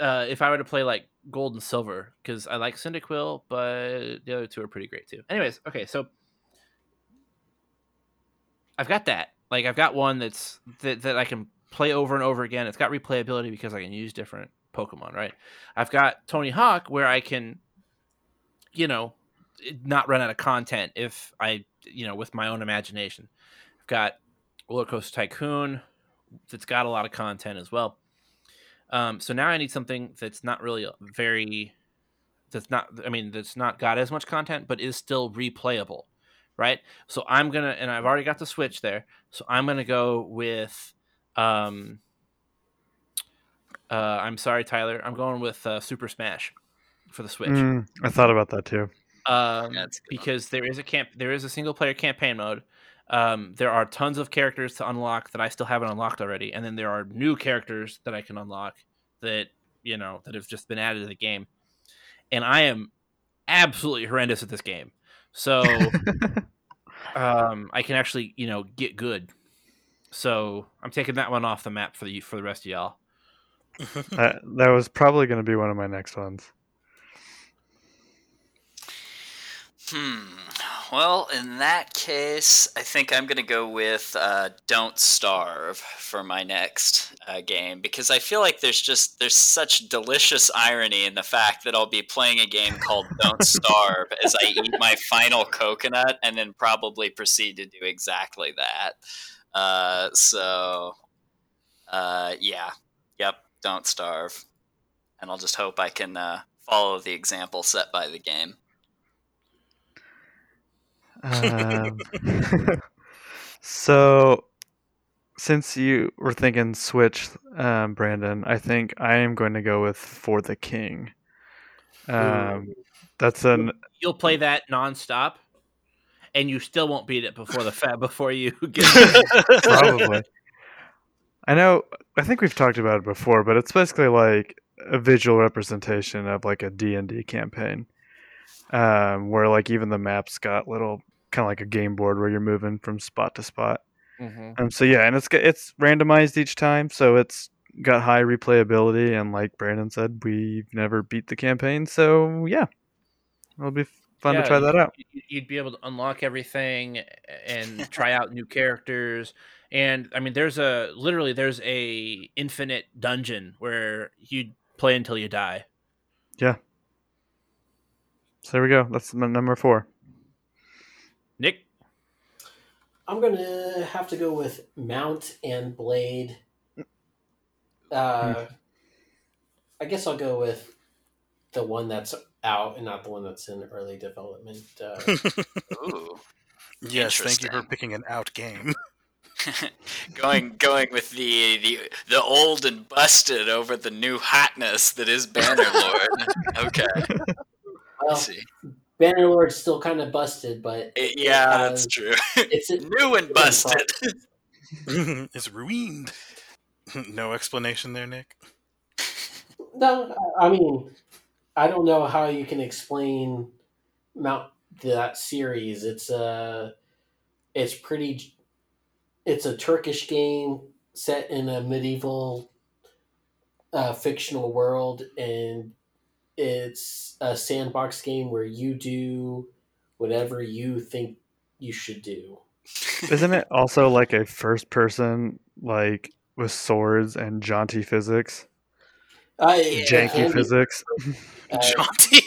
uh, if I were to play like gold and silver, because I like Cyndaquil, but the other two are pretty great too. Anyways, okay, so I've got that. Like I've got one that's that, that I can play over and over again. It's got replayability because I can use different Pokemon, right? I've got Tony Hawk where I can, you know, not run out of content if I, you know, with my own imagination. I've got Rollercoaster Tycoon that's got a lot of content as well. Um, so now I need something that's not really very, that's not, I mean, that's not got as much content, but is still replayable. Right. So I'm going to, and I've already got the Switch there. So I'm going to go with, um, uh, I'm sorry, Tyler. I'm going with uh, Super Smash for the Switch. Mm, I thought about that too. Um, yeah, because there is a camp, there is a single player campaign mode. Um, there are tons of characters to unlock that I still haven't unlocked already. And then there are new characters that I can unlock that, you know, that have just been added to the game. And I am absolutely horrendous at this game. So, um, I can actually, you know, get good. So I'm taking that one off the map for the for the rest of y'all. uh, that was probably going to be one of my next ones. Hmm. Well, in that case, I think I'm going to go with uh, Don't Starve for my next uh, game, because I feel like there's just there's such delicious irony in the fact that I'll be playing a game called Don't Starve as I eat my final coconut and then probably proceed to do exactly that. Uh, so, uh, yeah. Yep, Don't Starve. And I'll just hope I can uh, follow the example set by the game. um, so since you were thinking Switch, um, Brandon, I think I am going to go with For the King. Um, that's an you'll play that nonstop, and you still won't beat it before the fa- before you get it. Probably. I know. I think we've talked about it before, but it's basically like a visual representation of like a D and D campaign, um, where like even the map's got little. Kind of like a game board where you're moving from spot to spot. Mm-hmm. Um, so yeah, and it's it's randomized each time, so it's got high replayability. And like Brandon said, we've never beat the campaign, so yeah, it'll be fun yeah, to try that out. You'd be able to unlock everything and try out new characters. And I mean, there's a literally there's a infinite dungeon where you'd play until you die. Yeah. So there we go. That's my number four. Nick? I'm going to have to go with Mount and Blade. Uh, I guess I'll go with the one that's out and not the one that's in early development. Uh, ooh. Yes, thank you for picking an out game. going going with the, the the old and busted over the new hotness that is Bannerlord. Okay. Well, see. Bannerlord's still kind of busted, but... It, yeah, uh, that's true. It's new and busted. It's ruined. No explanation there, Nick? No, I mean, I don't know how you can explain Mount that series. It's a, it's pretty... It's a Turkish game set in a medieval uh, fictional world, and... It's a sandbox game where you do whatever you think you should do. Isn't it also like a first person, like with swords and jaunty physics? Uh, yeah, Janky and, physics. Uh, jaunty?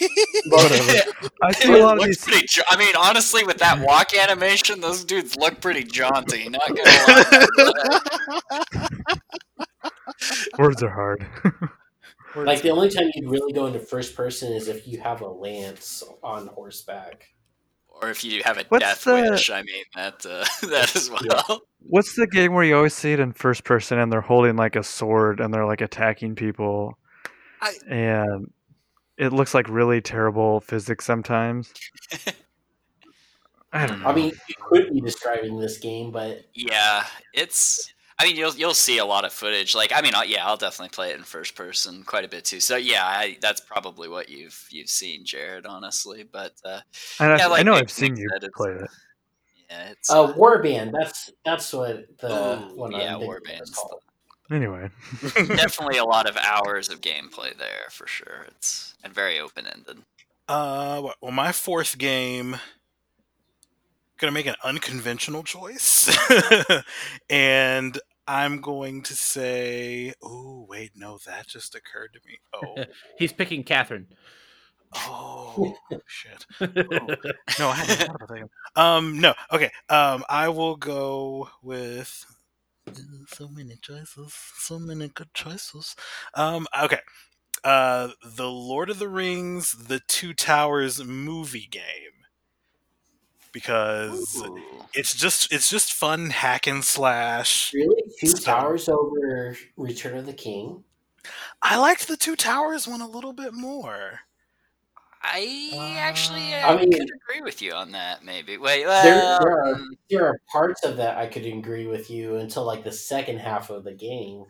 Whatever. I see a lot of these... pretty ja- I mean, honestly, with that walk animation, those dudes look pretty jaunty. Not gonna lie. Words are hard. Like, the only time you'd really go into first person is if you have a lance on horseback. Or if you have a What's death the... wish, I mean, that, uh, that as well. Yeah. What's the game where you always see it in first person and they're holding, like, a sword and they're, like, attacking people? I... And it looks like really terrible physics sometimes. I don't know. I mean, you could be describing this game, but yeah, it's. I mean, you'll you'll see a lot of footage. Like, I mean, I'll, yeah, I'll definitely play it in first person quite a bit too. So yeah, I, that's probably what you've you've seen, Jared. Honestly, but uh, I, yeah, like, I know I've seen you play it. Yeah, it's uh, uh, Warband. That's that's what the ooh, one yeah Warband's called. Anyway, definitely a lot of hours of gameplay there for sure. It's and very open ended. Uh, well, my fourth game. Going to make an unconventional choice. And I'm going to say... Oh, wait, no, that just occurred to me. Oh, he's picking Catherine. Oh, shit. Oh. No, I hadn't thought about that. Um, no, okay. Um, I will go with... So many choices. So many good choices. Um, okay. Uh, the Lord of the Rings, The Two Towers movie game. Because ooh. it's just it's just fun hack and slash. Really? Two stuff. Towers over Return of the King? I liked the Two Towers one a little bit more. I uh, actually I, I mean, could agree with you on that, maybe. Wait, well, there, there, are, there are parts of that I could agree with you until like the second half of the game.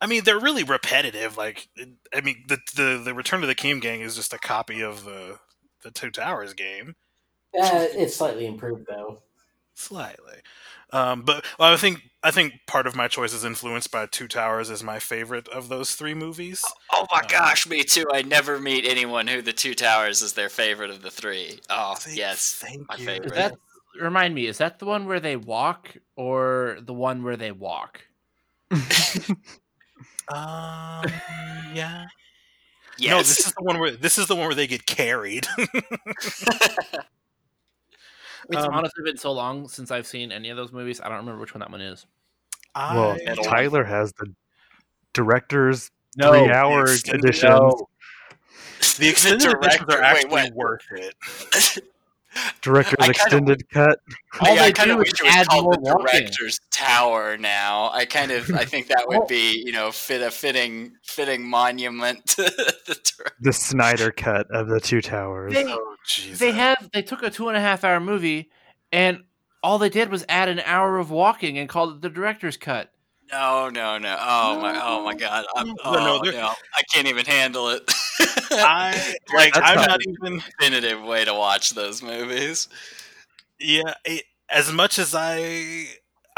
I mean, they're really repetitive. Like, I mean, the the, the Return of the King game is just a copy of the the Two Towers game. Uh, it's slightly improved, though. Slightly, um, but well, I think I think part of my choice is influenced by Two Towers as my favorite of those three movies. Oh, oh my um, gosh, me too! I never meet anyone who the Two Towers is their favorite of the three. Oh, thank, yes, thank my you. Favorite. Is that, remind me, is that the one where they walk or the one where they walk? um, yeah. Yes. No, this is the one where this is the one where they get carried. It's um, honestly been so long since I've seen any of those movies. I don't remember which one that one is. I... Well, Tyler has the director's no, three-hour edition. No. The extended editions are actually wait, wait. worth it. Director's extended of, cut. All I, I kind of wish it was called the director's tower now. I kind of, I think that would be, you know, fit a fitting, fitting monument to the, the Snyder cut of the Two Towers. They, oh, they have, they took a two and a half hour movie, and all they did was add an hour of walking and called it the director's cut. No, no, no! Oh my, oh my God! I'm, oh, no, no, I can't even handle it. I like. That's I'm not even definitive way to watch those movies. Yeah, it, as much as I,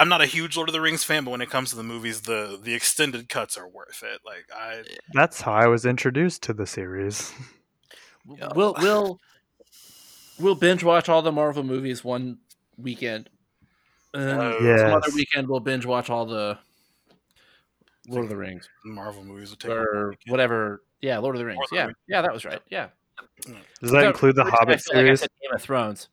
I'm not a huge Lord of the Rings fan, but when it comes to the movies, the the extended cuts are worth it. Like I. That's how I was introduced to the series. We'll we'll we'll binge watch all the Marvel movies one weekend. And uh, yes. Some other weekend we'll binge watch all the Lord of the Rings, Marvel movies, will take or whatever. Yeah, Lord of the Rings. Lord yeah, the yeah, that was right. Yeah. Does that so, include the Hobbit series? Like Game of Thrones.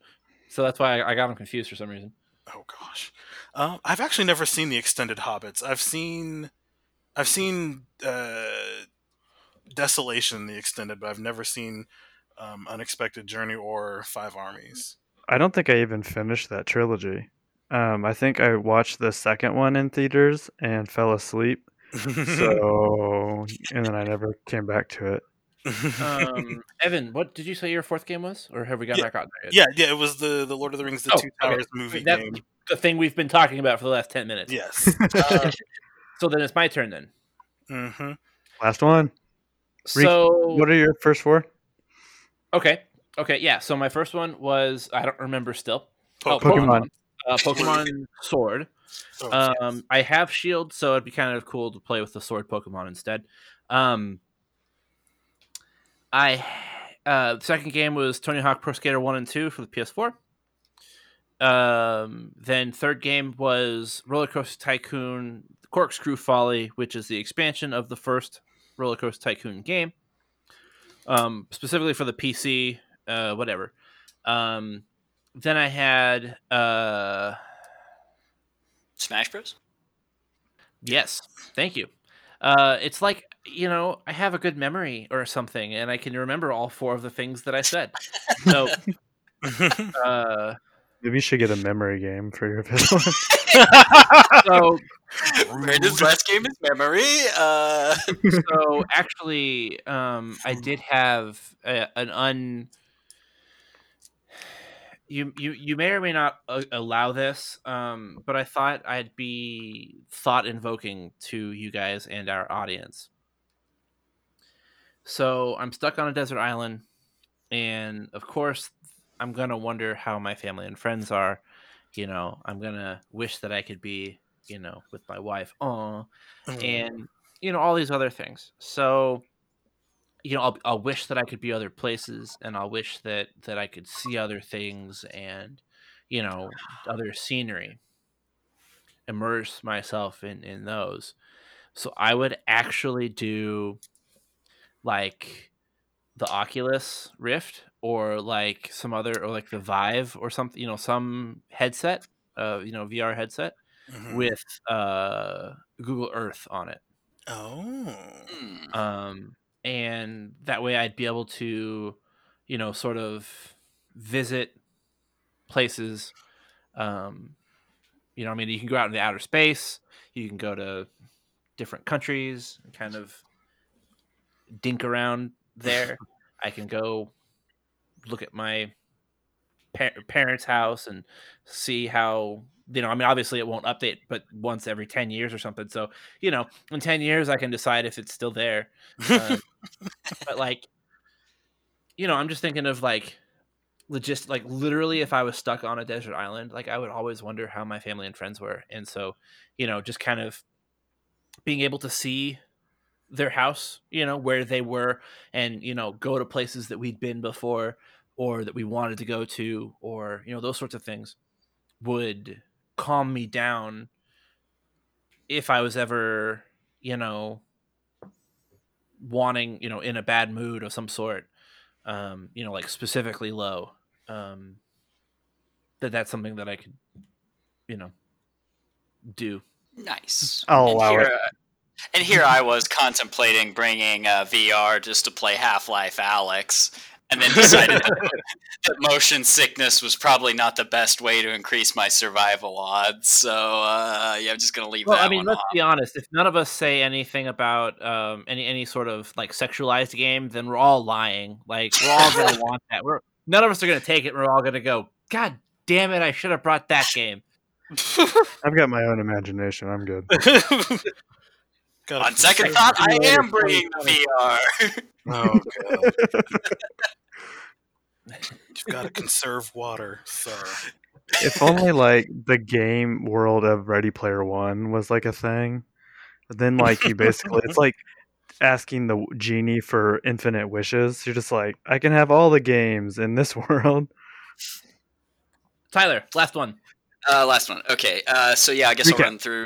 So that's why I, I got them confused for some reason. Oh gosh, um, I've actually never seen the extended Hobbits. I've seen, I've seen uh, Desolation, the extended, but I've never seen um, Unexpected Journey or Five Armies. I don't think I even finished that trilogy. Um, I think I watched the second one in theaters and fell asleep. So, and then I never came back to it. Um, Evan, what did you say your fourth game was? Or have we got yeah, back out there yet? Yeah, yeah, it was the, the Lord of the Rings, the oh, Two Towers okay. movie that, game. The thing we've been talking about for the last ten minutes. Yes. Uh, so then it's my turn then. Mm-hmm. Last one. So, what are your first four? Okay. Okay, yeah. So my first one was, I don't remember still. Oh, Pokemon. Pokemon. Uh, Pokemon Sword. Oh, um, I have Shield, so it'd be kind of cool to play with the Sword Pokemon instead. Um, I uh, the second game was Tony Hawk Pro Skater one and two for the P S four. Um, then third game was Rollercoaster Tycoon Corkscrew Folly, which is the expansion of the first Rollercoaster Tycoon game, um, specifically for the P C, uh, whatever. Um, Then I had uh, Smash Bros. Yes, thank you. Uh, it's like, you know, I have a good memory or something, and I can remember all four of the things that I said. So uh, maybe you should get a memory game for your villain. So Brandon's last game is memory. Uh... So actually, um, I did have a, an un. You, you you may or may not uh, allow this, um, but I thought I'd be thought-invoking to you guys and our audience. So I'm stuck on a desert island, and of course I'm going to wonder how my family and friends are. You know, I'm going to wish that I could be, you know, with my wife. Aw. Mm-hmm. And, you know, all these other things. So, you know, I'll, I'll wish that I could be other places, and I'll wish that, that I could see other things and, you know, other scenery. Immerse myself in, in those. So I would actually do, like, the Oculus Rift, or like some other, or like the Vive or something, you know, some headset, uh, you know, V R headset, mm-hmm. with uh, Google Earth on it. Oh. Um, and that way I'd be able to, you know, sort of visit places. Um, you know, I mean, you can go out into outer space, you can go to different countries and kind of dink around there. I can go look at my par- parents' house and see how, you know, I mean, obviously it won't update, but once every ten years or something. So, you know, in ten years, I can decide if it's still there. Uh, but like, you know, I'm just thinking of like, logist- like literally if I was stuck on a desert island, like I would always wonder how my family and friends were. And so, you know, just kind of being able to see their house, you know, where they were, and, you know, go to places that we'd been before or that we wanted to go to, or, you know, those sorts of things would calm me down if I was ever, you know, wanting, you know, in a bad mood of some sort, um, you know, like specifically low, um, that that's something that I could, you know, do. Nice. I'll allow it. And here I was contemplating bringing uh, V R just to play Half-Life Alyx, and then decided that motion sickness was probably not the best way to increase my survival odds. So uh, yeah, I'm just going to leave well, that one Well, I mean, let's off. Be honest. If none of us say anything about um, any any sort of like sexualized game, then we're all lying. Like, we're all going to want that. We're None of us are going to take it. We're all going to go, God damn it, I should have brought that game. I've got my own imagination. I'm good. On second thought, I am bringing the V R. Oh, God. You've got to conserve water, sir. If only, like, the game world of Ready Player One was, like, a thing. But then, like, you basically... It's like asking the genie for infinite wishes. You're just like, I can have all the games in this world. Tyler, last one. Uh, last one. Okay. Uh, so, yeah, I guess I'll run through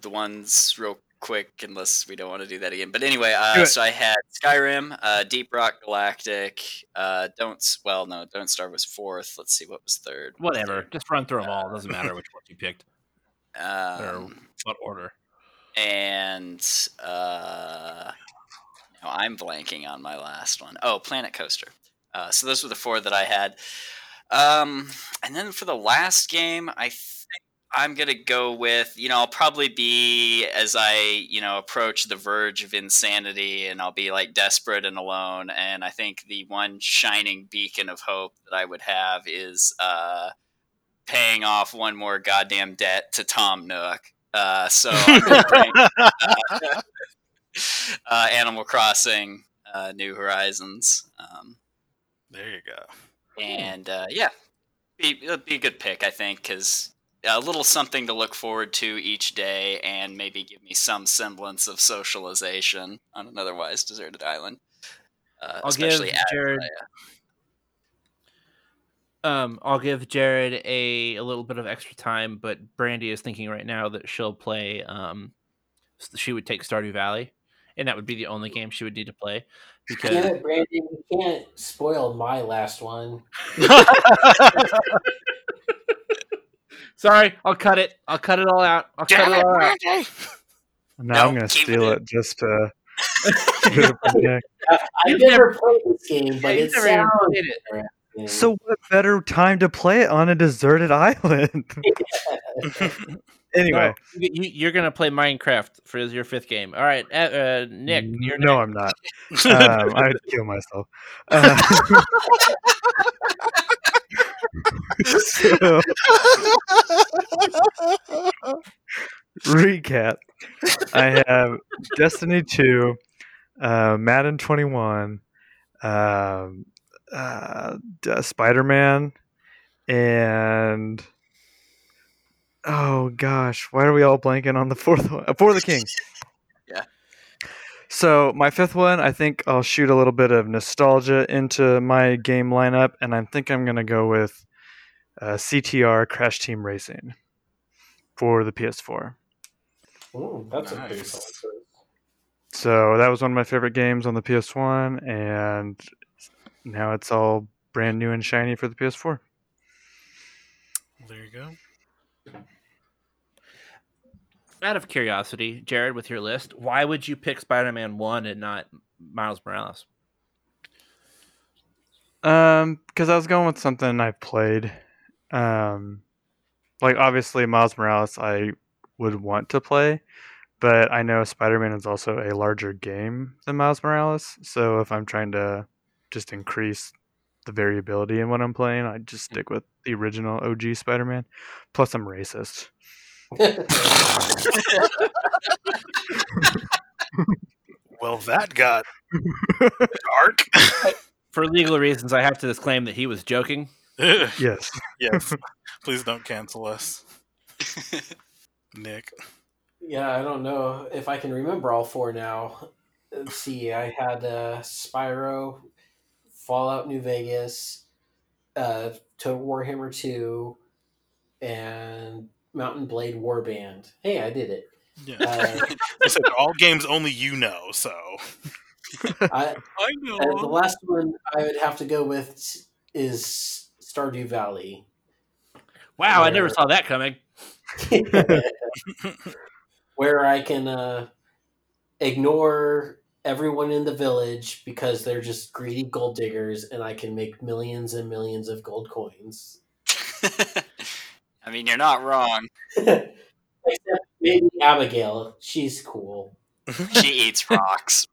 the ones real quick. quick unless we don't want to do that again, but anyway, uh so I had Skyrim, uh Deep Rock Galactic, uh don't well no Don't Starve was fourth. Let's see, what was third? Whatever, third? Just run through them all. It doesn't matter which one you picked um, or what order. And uh no, I'm blanking on my last one. Oh, Planet Coaster. Uh so those were the four that I had, um and then for the last game, I think I'm going to go with, you know, I'll probably be, as I, you know, approach the verge of insanity, and I'll be like desperate and alone. And I think the one shining beacon of hope that I would have is uh, paying off one more goddamn debt to Tom Nook. Uh, so I'm gonna bring, uh, uh, Animal Crossing, uh, New Horizons. Um, there you go. And uh, yeah, be, it'll be a good pick, I think, because a little something to look forward to each day, and maybe give me some semblance of socialization on an otherwise deserted island. Uh, I'll especially give Jared. Um, I'll give Jared a, a little bit of extra time, but Brandy is thinking right now that she'll play. Um, she would take Stardew Valley, and that would be the only game she would need to play. Because... Damn it, Brandy, we can't spoil my last one. Sorry, I'll cut it. I'll cut it all out. I'll Damn cut it, it all out. Now no, I'm going to steal it, it just to... to uh, I've never played this game, but it's sounds... It. So what better time to play it on a deserted island? Anyway. So, you, you're going to play Minecraft for your fifth game. All right, uh, uh, Nick, you're No, next. I'm not. Um, I'd kill myself. Uh, So, recap. I have Destiny two, uh, Madden twenty-one, um, uh, uh, Spider-Man, and... Oh, gosh. Why are we all blanking on the fourth one? Uh, For the King. Yeah. So my fifth one, I think I'll shoot a little bit of nostalgia into my game lineup, and I think I'm going to go with uh, C T R Crash Team Racing for the P S four. Ooh, that's nice. A pretty solid choice. So that was one of my favorite games on the P S one, and now it's all brand new and shiny for the P S four. Well, there you go. Out of curiosity, Jared, with your list, why would you pick Spider-Man one and not Miles Morales? Um, because I was going with something I played. Um, like, obviously, Miles Morales I would want to play, but I know Spider-Man is also a larger game than Miles Morales, so if I'm trying to just increase the variability in what I'm playing, I just stick with the original O G Spider-Man. Plus, I'm racist. Well, that got dark. For legal reasons, I have to disclaim that he was joking. Yes. Yes. Please don't cancel us. Nick. Yeah, I don't know if I can remember all four now. Let's see. I had uh, Spyro, Fallout New Vegas, uh, Total Warhammer two, and Mountain Blade Warband. Hey, I did it. Yeah. Uh, so all games only you know, so. I, I know. Uh, the last one I would have to go with is Stardew Valley. Wow, where, I never saw that coming. Where I can uh, ignore everyone in the village because they're just greedy gold diggers, and I can make millions and millions of gold coins. I mean, you're not wrong. Except maybe Abigail. She's cool. She eats rocks.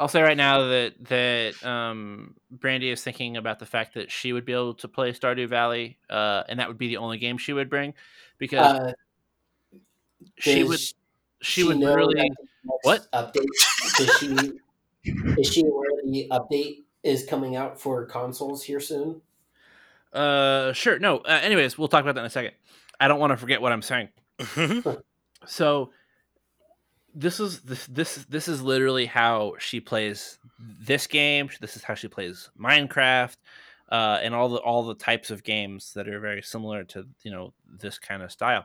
I'll say right now that that um, Brandy is thinking about the fact that she would be able to play Stardew Valley, uh, and that would be the only game she would bring, because uh, she would she, she would really what update? Is she is she aware the update is coming out for consoles here soon? Uh, sure. No. Uh, anyways, we'll talk about that in a second. I don't want to forget what I'm saying. So, this is this this this is literally how she plays this game. This is how she plays Minecraft, uh, and all the all the types of games that are very similar to, you know, this kind of style.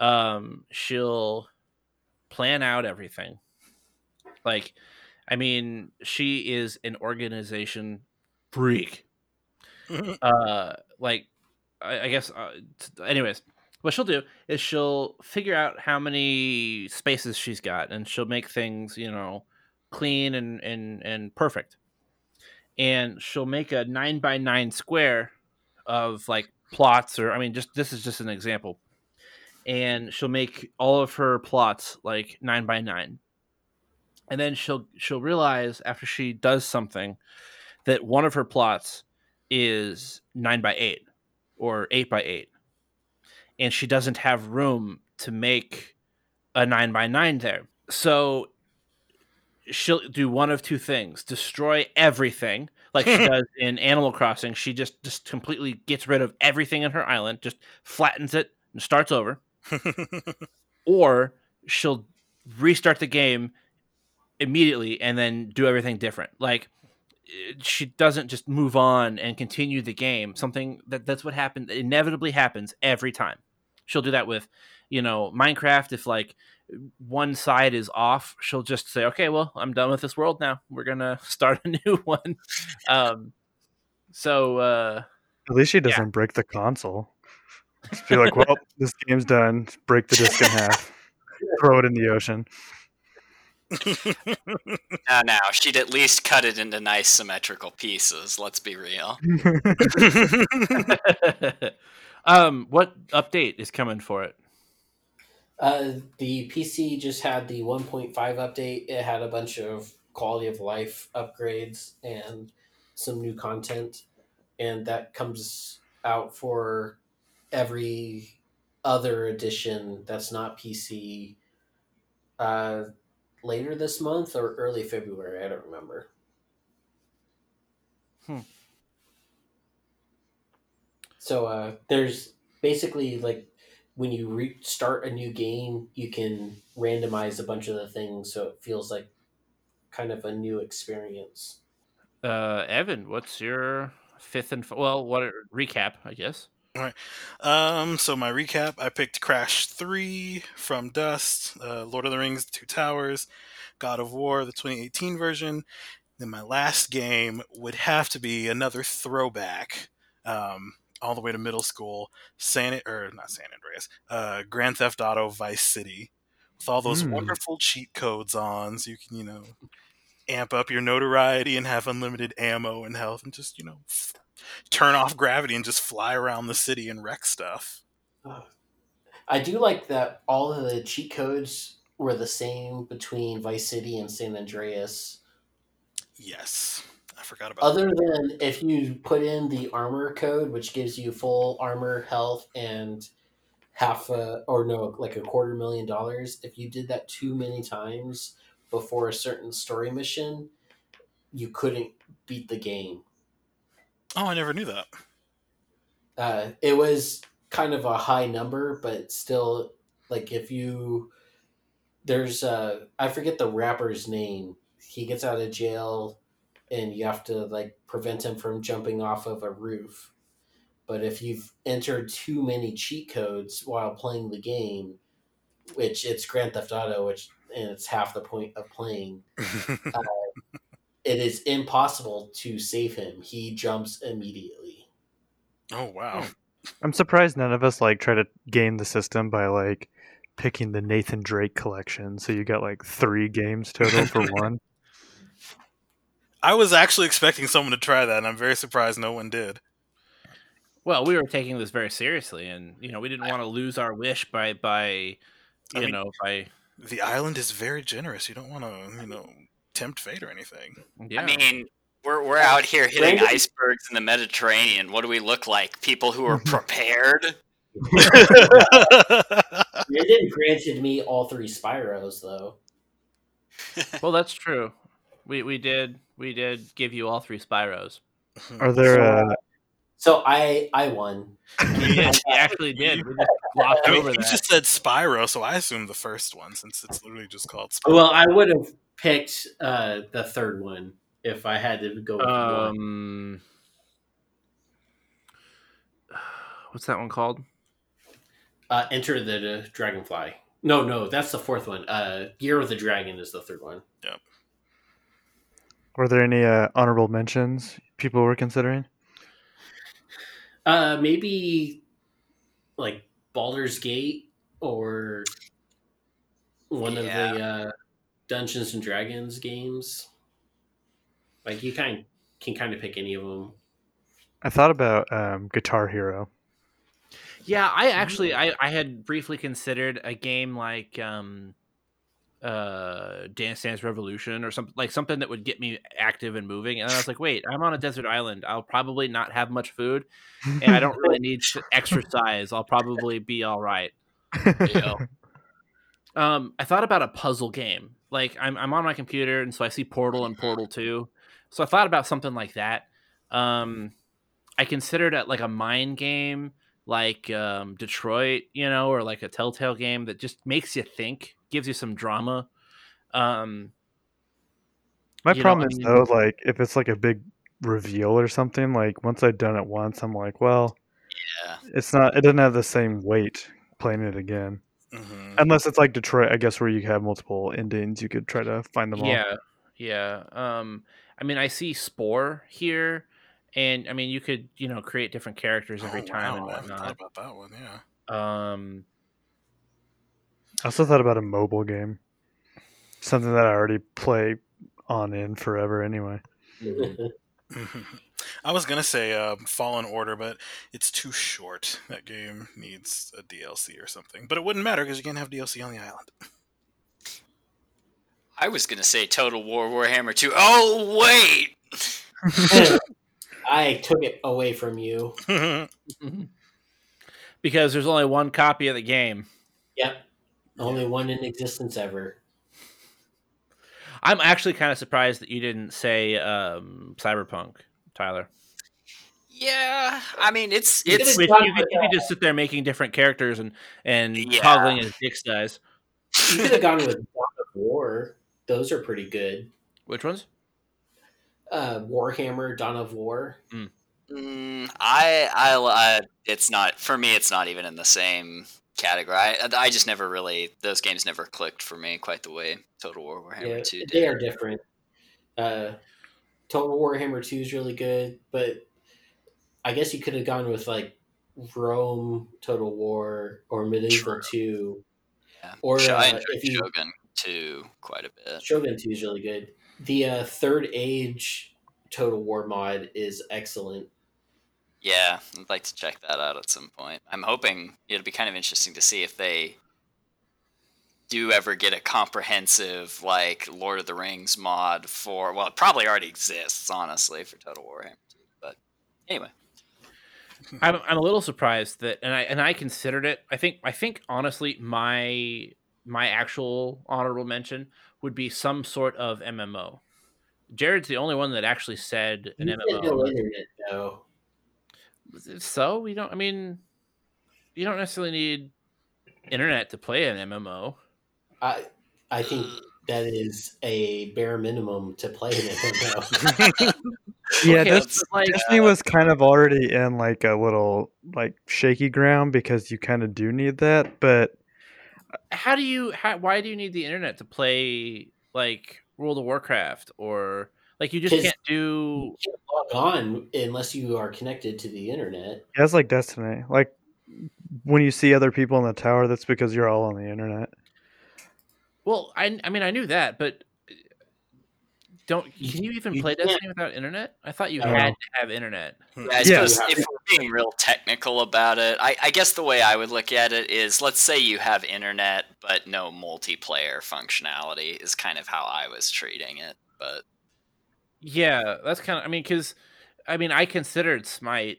Um, she'll plan out everything. Like, I mean, she is an organization freak. Uh, like, I, I guess, uh, t- anyways, what she'll do is she'll figure out how many spaces she's got, and she'll make things, you know, clean and, and, and perfect. And she'll make a nine by nine square of, like, plots, or, I mean, just, this is just an example. And she'll make all of her plots like nine by nine. And then she'll, she'll realize after she does something that one of her plots is nine by eight or eight by eight, and she doesn't have room to make a nine by nine there. So she'll do one of two things: destroy everything, like she does in Animal Crossing. She just just completely gets rid of everything in her island, just flattens it and starts over. Or she'll restart the game immediately and then do everything different. Like, she doesn't just move on and continue the game. Something that that's what happened inevitably happens every time. She'll do that with, you know, Minecraft. If, like, one side is off, she'll just say, okay, well, I'm done with this world now. We're going to start a new one. Um, so, uh, at least she doesn't yeah. break the console. Just be like, well, this game's done. Break the disc in half. Throw it in the ocean. No, no, she'd at least cut it into nice symmetrical pieces. Let's be real. um, what update is coming for it? Uh, the P C just had the one point five update. It had a bunch of quality of life upgrades and some new content, and that comes out for every other edition that's not P C uh, later this month or early February. I don't remember. Hmm. So uh, there's basically like when you restart a new game, you can randomize a bunch of the things, so it feels like kind of a new experience. Uh, Evan, what's your fifth and f- well, what a recap, I guess. All right. Um, so my recap, I picked Crash three, From Dust, uh, Lord of the Rings, Two Towers, God of War, the twenty eighteen version. Then my last game would have to be another throwback, um, all the way to middle school, San or not San Andreas, uh, Grand Theft Auto Vice City, with all those mm. wonderful cheat codes on, so you can, you know, amp up your notoriety and have unlimited ammo and health and just, you know, f- turn off gravity and just fly around the city and wreck stuff. Oh. I do like that all of the cheat codes were the same between Vice City and San Andreas. Yes. I forgot about Other that. Than if you put in the armor code, which gives you full armor, health, and half a, or no, like a quarter million dollars. If you did that too many times before a certain story mission, you couldn't beat the game. Oh, I never knew that. Uh, it was kind of a high number, but still, like if you, there's, uh, I forget the rapper's name. He gets out of jail and you have to like prevent him from jumping off of a roof. But if you've entered too many cheat codes while playing the game, which it's Grand Theft Auto, which and it's half the point of playing, uh, it is impossible to save him. He jumps immediately. Oh, wow. I'm surprised none of us like try to game the system by like picking the Nathan Drake collection. So you got like three games total for one. I was actually expecting someone to try that, and I'm very surprised no one did. Well, we were taking this very seriously, and you know we didn't I, want to lose our wish by by you I mean, know by. The island is very generous. You don't want to you know tempt fate or anything. Yeah. I mean, we're we're out here hitting Randy. icebergs in the Mediterranean. What do we look like? People who are prepared. Brandon granted me all three Spyros, though. Well, that's true. We we did we did give you all three Spyros. Are there? So, uh... So I I won. Yeah, he actually did. We just glossed I mean, over that. You just said Spyro, so I assumed the first one since it's literally just called Spyro. Well, I would have picked uh, the third one if I had to go with um, one. What's that one called? Uh, Enter the uh, Dragonfly. No, no, that's the fourth one. Uh, Year of the Dragon is the third one. Yep. Were there any uh, honorable mentions people were considering? Uh, maybe like Baldur's Gate or one yeah. of the uh, Dungeons and Dragons games. Like you kind can kind of pick any of them. I thought about um, Guitar Hero. Yeah, I actually I, I had briefly considered a game like um, uh, Dance Dance Revolution or something like something that would get me active and moving. And I was like, wait, I'm on a desert island. I'll probably not have much food. And I don't really need to exercise. I'll probably be all right. You know? um, I thought about a puzzle game. Like I'm I'm on my computer, and so I see Portal and Portal two. So I thought about something like that. Um, I considered it like a mind game, like um, Detroit, you know, or like a Telltale game that just makes you think, gives you some drama. Um, my problem is though, like if it's like a big reveal or something, like once I've done it once, I'm like, well, yeah, it's not. It doesn't have the same weight playing it again, mm-hmm. unless it's like Detroit, I guess, where you have multiple endings. You could try to find them all. Yeah, yeah. Um, I mean, I see Spore here. And I mean, you could, you know, create different characters every oh, time. Wow. And whatnot. I haven't thought about that one, yeah. Um, I also thought about a mobile game, something that I already play on in forever, anyway. I was gonna say uh, Fallen Order, but it's too short. That game needs a D L C or something. But it wouldn't matter because you can't have D L C on the island. I was gonna say Total War Warhammer two. Oh wait. I took it away from you. Because there's only one copy of the game. Yep. Only one in existence ever. I'm actually kind of surprised that you didn't say um, Cyberpunk, Tyler. Yeah, I mean, it's... it's you, could, you could just sit there making different characters and, and yeah. toggling his dick size. You could have gone with God of War. Those are pretty good. Which ones? Uh, Warhammer, Dawn of War. Mm. Mm, I, I, I, it's not... For me, it's not even in the same... category. I, I just never really, those games never clicked for me quite the way Total War Warhammer yeah, two did. They are different. Uh, Total Warhammer two is really good, but I guess you could have gone with like Rome, Total War, or Medieval two. Yeah. Or uh, I enjoyed if you, Shogun two quite a bit. Shogun two is really good. The uh, Third Age Total War mod is excellent. Yeah, I'd like to check that out at some point. I'm hoping it'll be kind of interesting to see if they do ever get a comprehensive, like, Lord of the Rings mod for... Well, it probably already exists, honestly, for Total Warhammer. But anyway. I'm, I'm a little surprised that... And I and I considered it... I think, I think honestly, my my actual honorable mention would be some sort of M M O. Jared's the only one that actually said an you M M O. No internet, though. So we don't. I mean, you don't necessarily need internet to play an M M O. I I think that is a bare minimum to play an M M O. Yeah, okay, this, like, Destiny uh, was kind of already in like a little like shaky ground because you kind of do need that. But how do you? How, why do you need the internet to play like World of Warcraft or? Like, you just can't do... You can't log on unless you are connected to the internet. Yeah, that's like Destiny. Like, when you see other people in the tower, that's because you're all on the internet. Well, I, I mean, I knew that, but... don't Can you even you play can't. Destiny without internet? I thought you oh. had to have internet. Yeah, I suppose yeah. if we're being real technical about it, I, I guess the way I would look at it is, let's say you have internet, but no multiplayer functionality is kind of how I was treating it, but... Yeah, that's kind of, I mean, because, I mean, I considered Smite,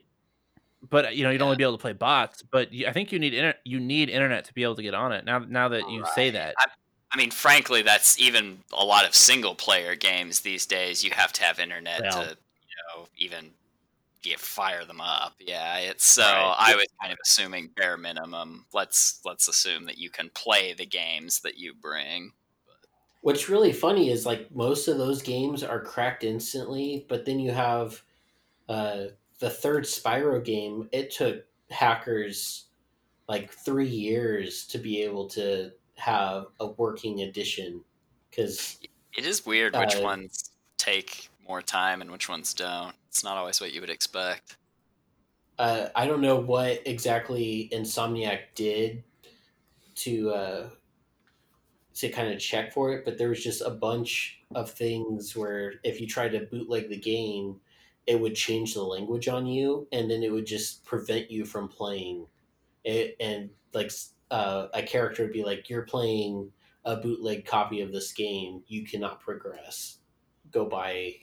but, you know, you'd yeah. only be able to play bots, but you, I think you need inter- you need internet to be able to get on it, now now that you right. say that. I, I mean, frankly, that's even a lot of single-player games these days, you have to have internet well. to, you know, even you fire them up. Yeah, it's so right. I was kind of assuming bare minimum, let's, let's assume that you can play the games that you bring. What's really funny is like most of those games are cracked instantly, but then you have uh, the third Spyro game. It took hackers like three years to be able to have a working edition. 'Cause it is weird which uh, ones take more time and which ones don't. It's not always what you would expect. Uh, I don't know what exactly Insomniac did to... Uh, to kind of check for it, but there was just a bunch of things where if you tried to bootleg the game, it would change the language on you, and then it would just prevent you from playing it. And like uh, a character would be like, you're playing a bootleg copy of this game. You cannot progress. Go buy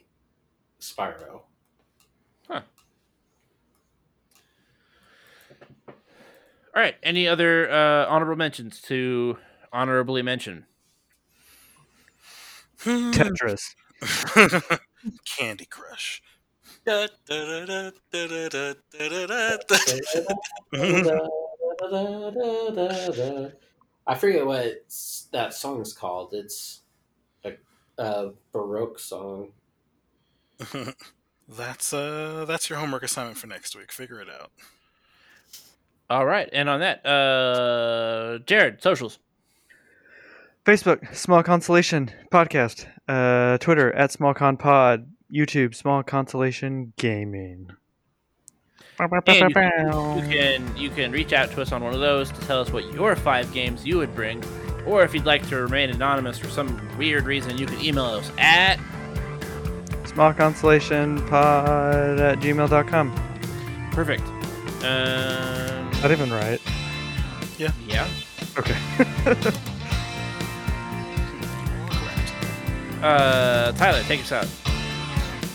Spyro. Huh. All right. Any other uh, honorable mentions to... honorably mention Tetris, Candy Crush. I forget what that song is called. It's a, a Baroque song. That's uh, that's your homework assignment for next week. Figure it out. All right, and on that, uh, Jared, socials. Facebook, Small Consolation Podcast. Uh, Twitter, at SmallConPod. YouTube, Small Consolation Gaming. And you, can, you, can, you can reach out to us on one of those to tell us what your five games you would bring. Or if you'd like to remain anonymous for some weird reason, you can email us at... SmallConsolationPod at gmail dot com. Perfect. Um, Not even right. Yeah. Yeah. Okay. Uh, Tyler, take us out.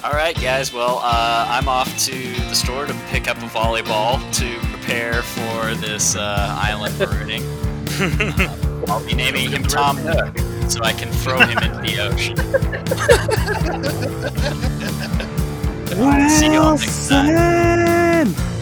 Alright guys, well, uh, I'm off to the store to pick up a volleyball to prepare for this uh, island birding. uh, I'll be naming him Tom Nook so I can throw him into the ocean. Well, see you all next time.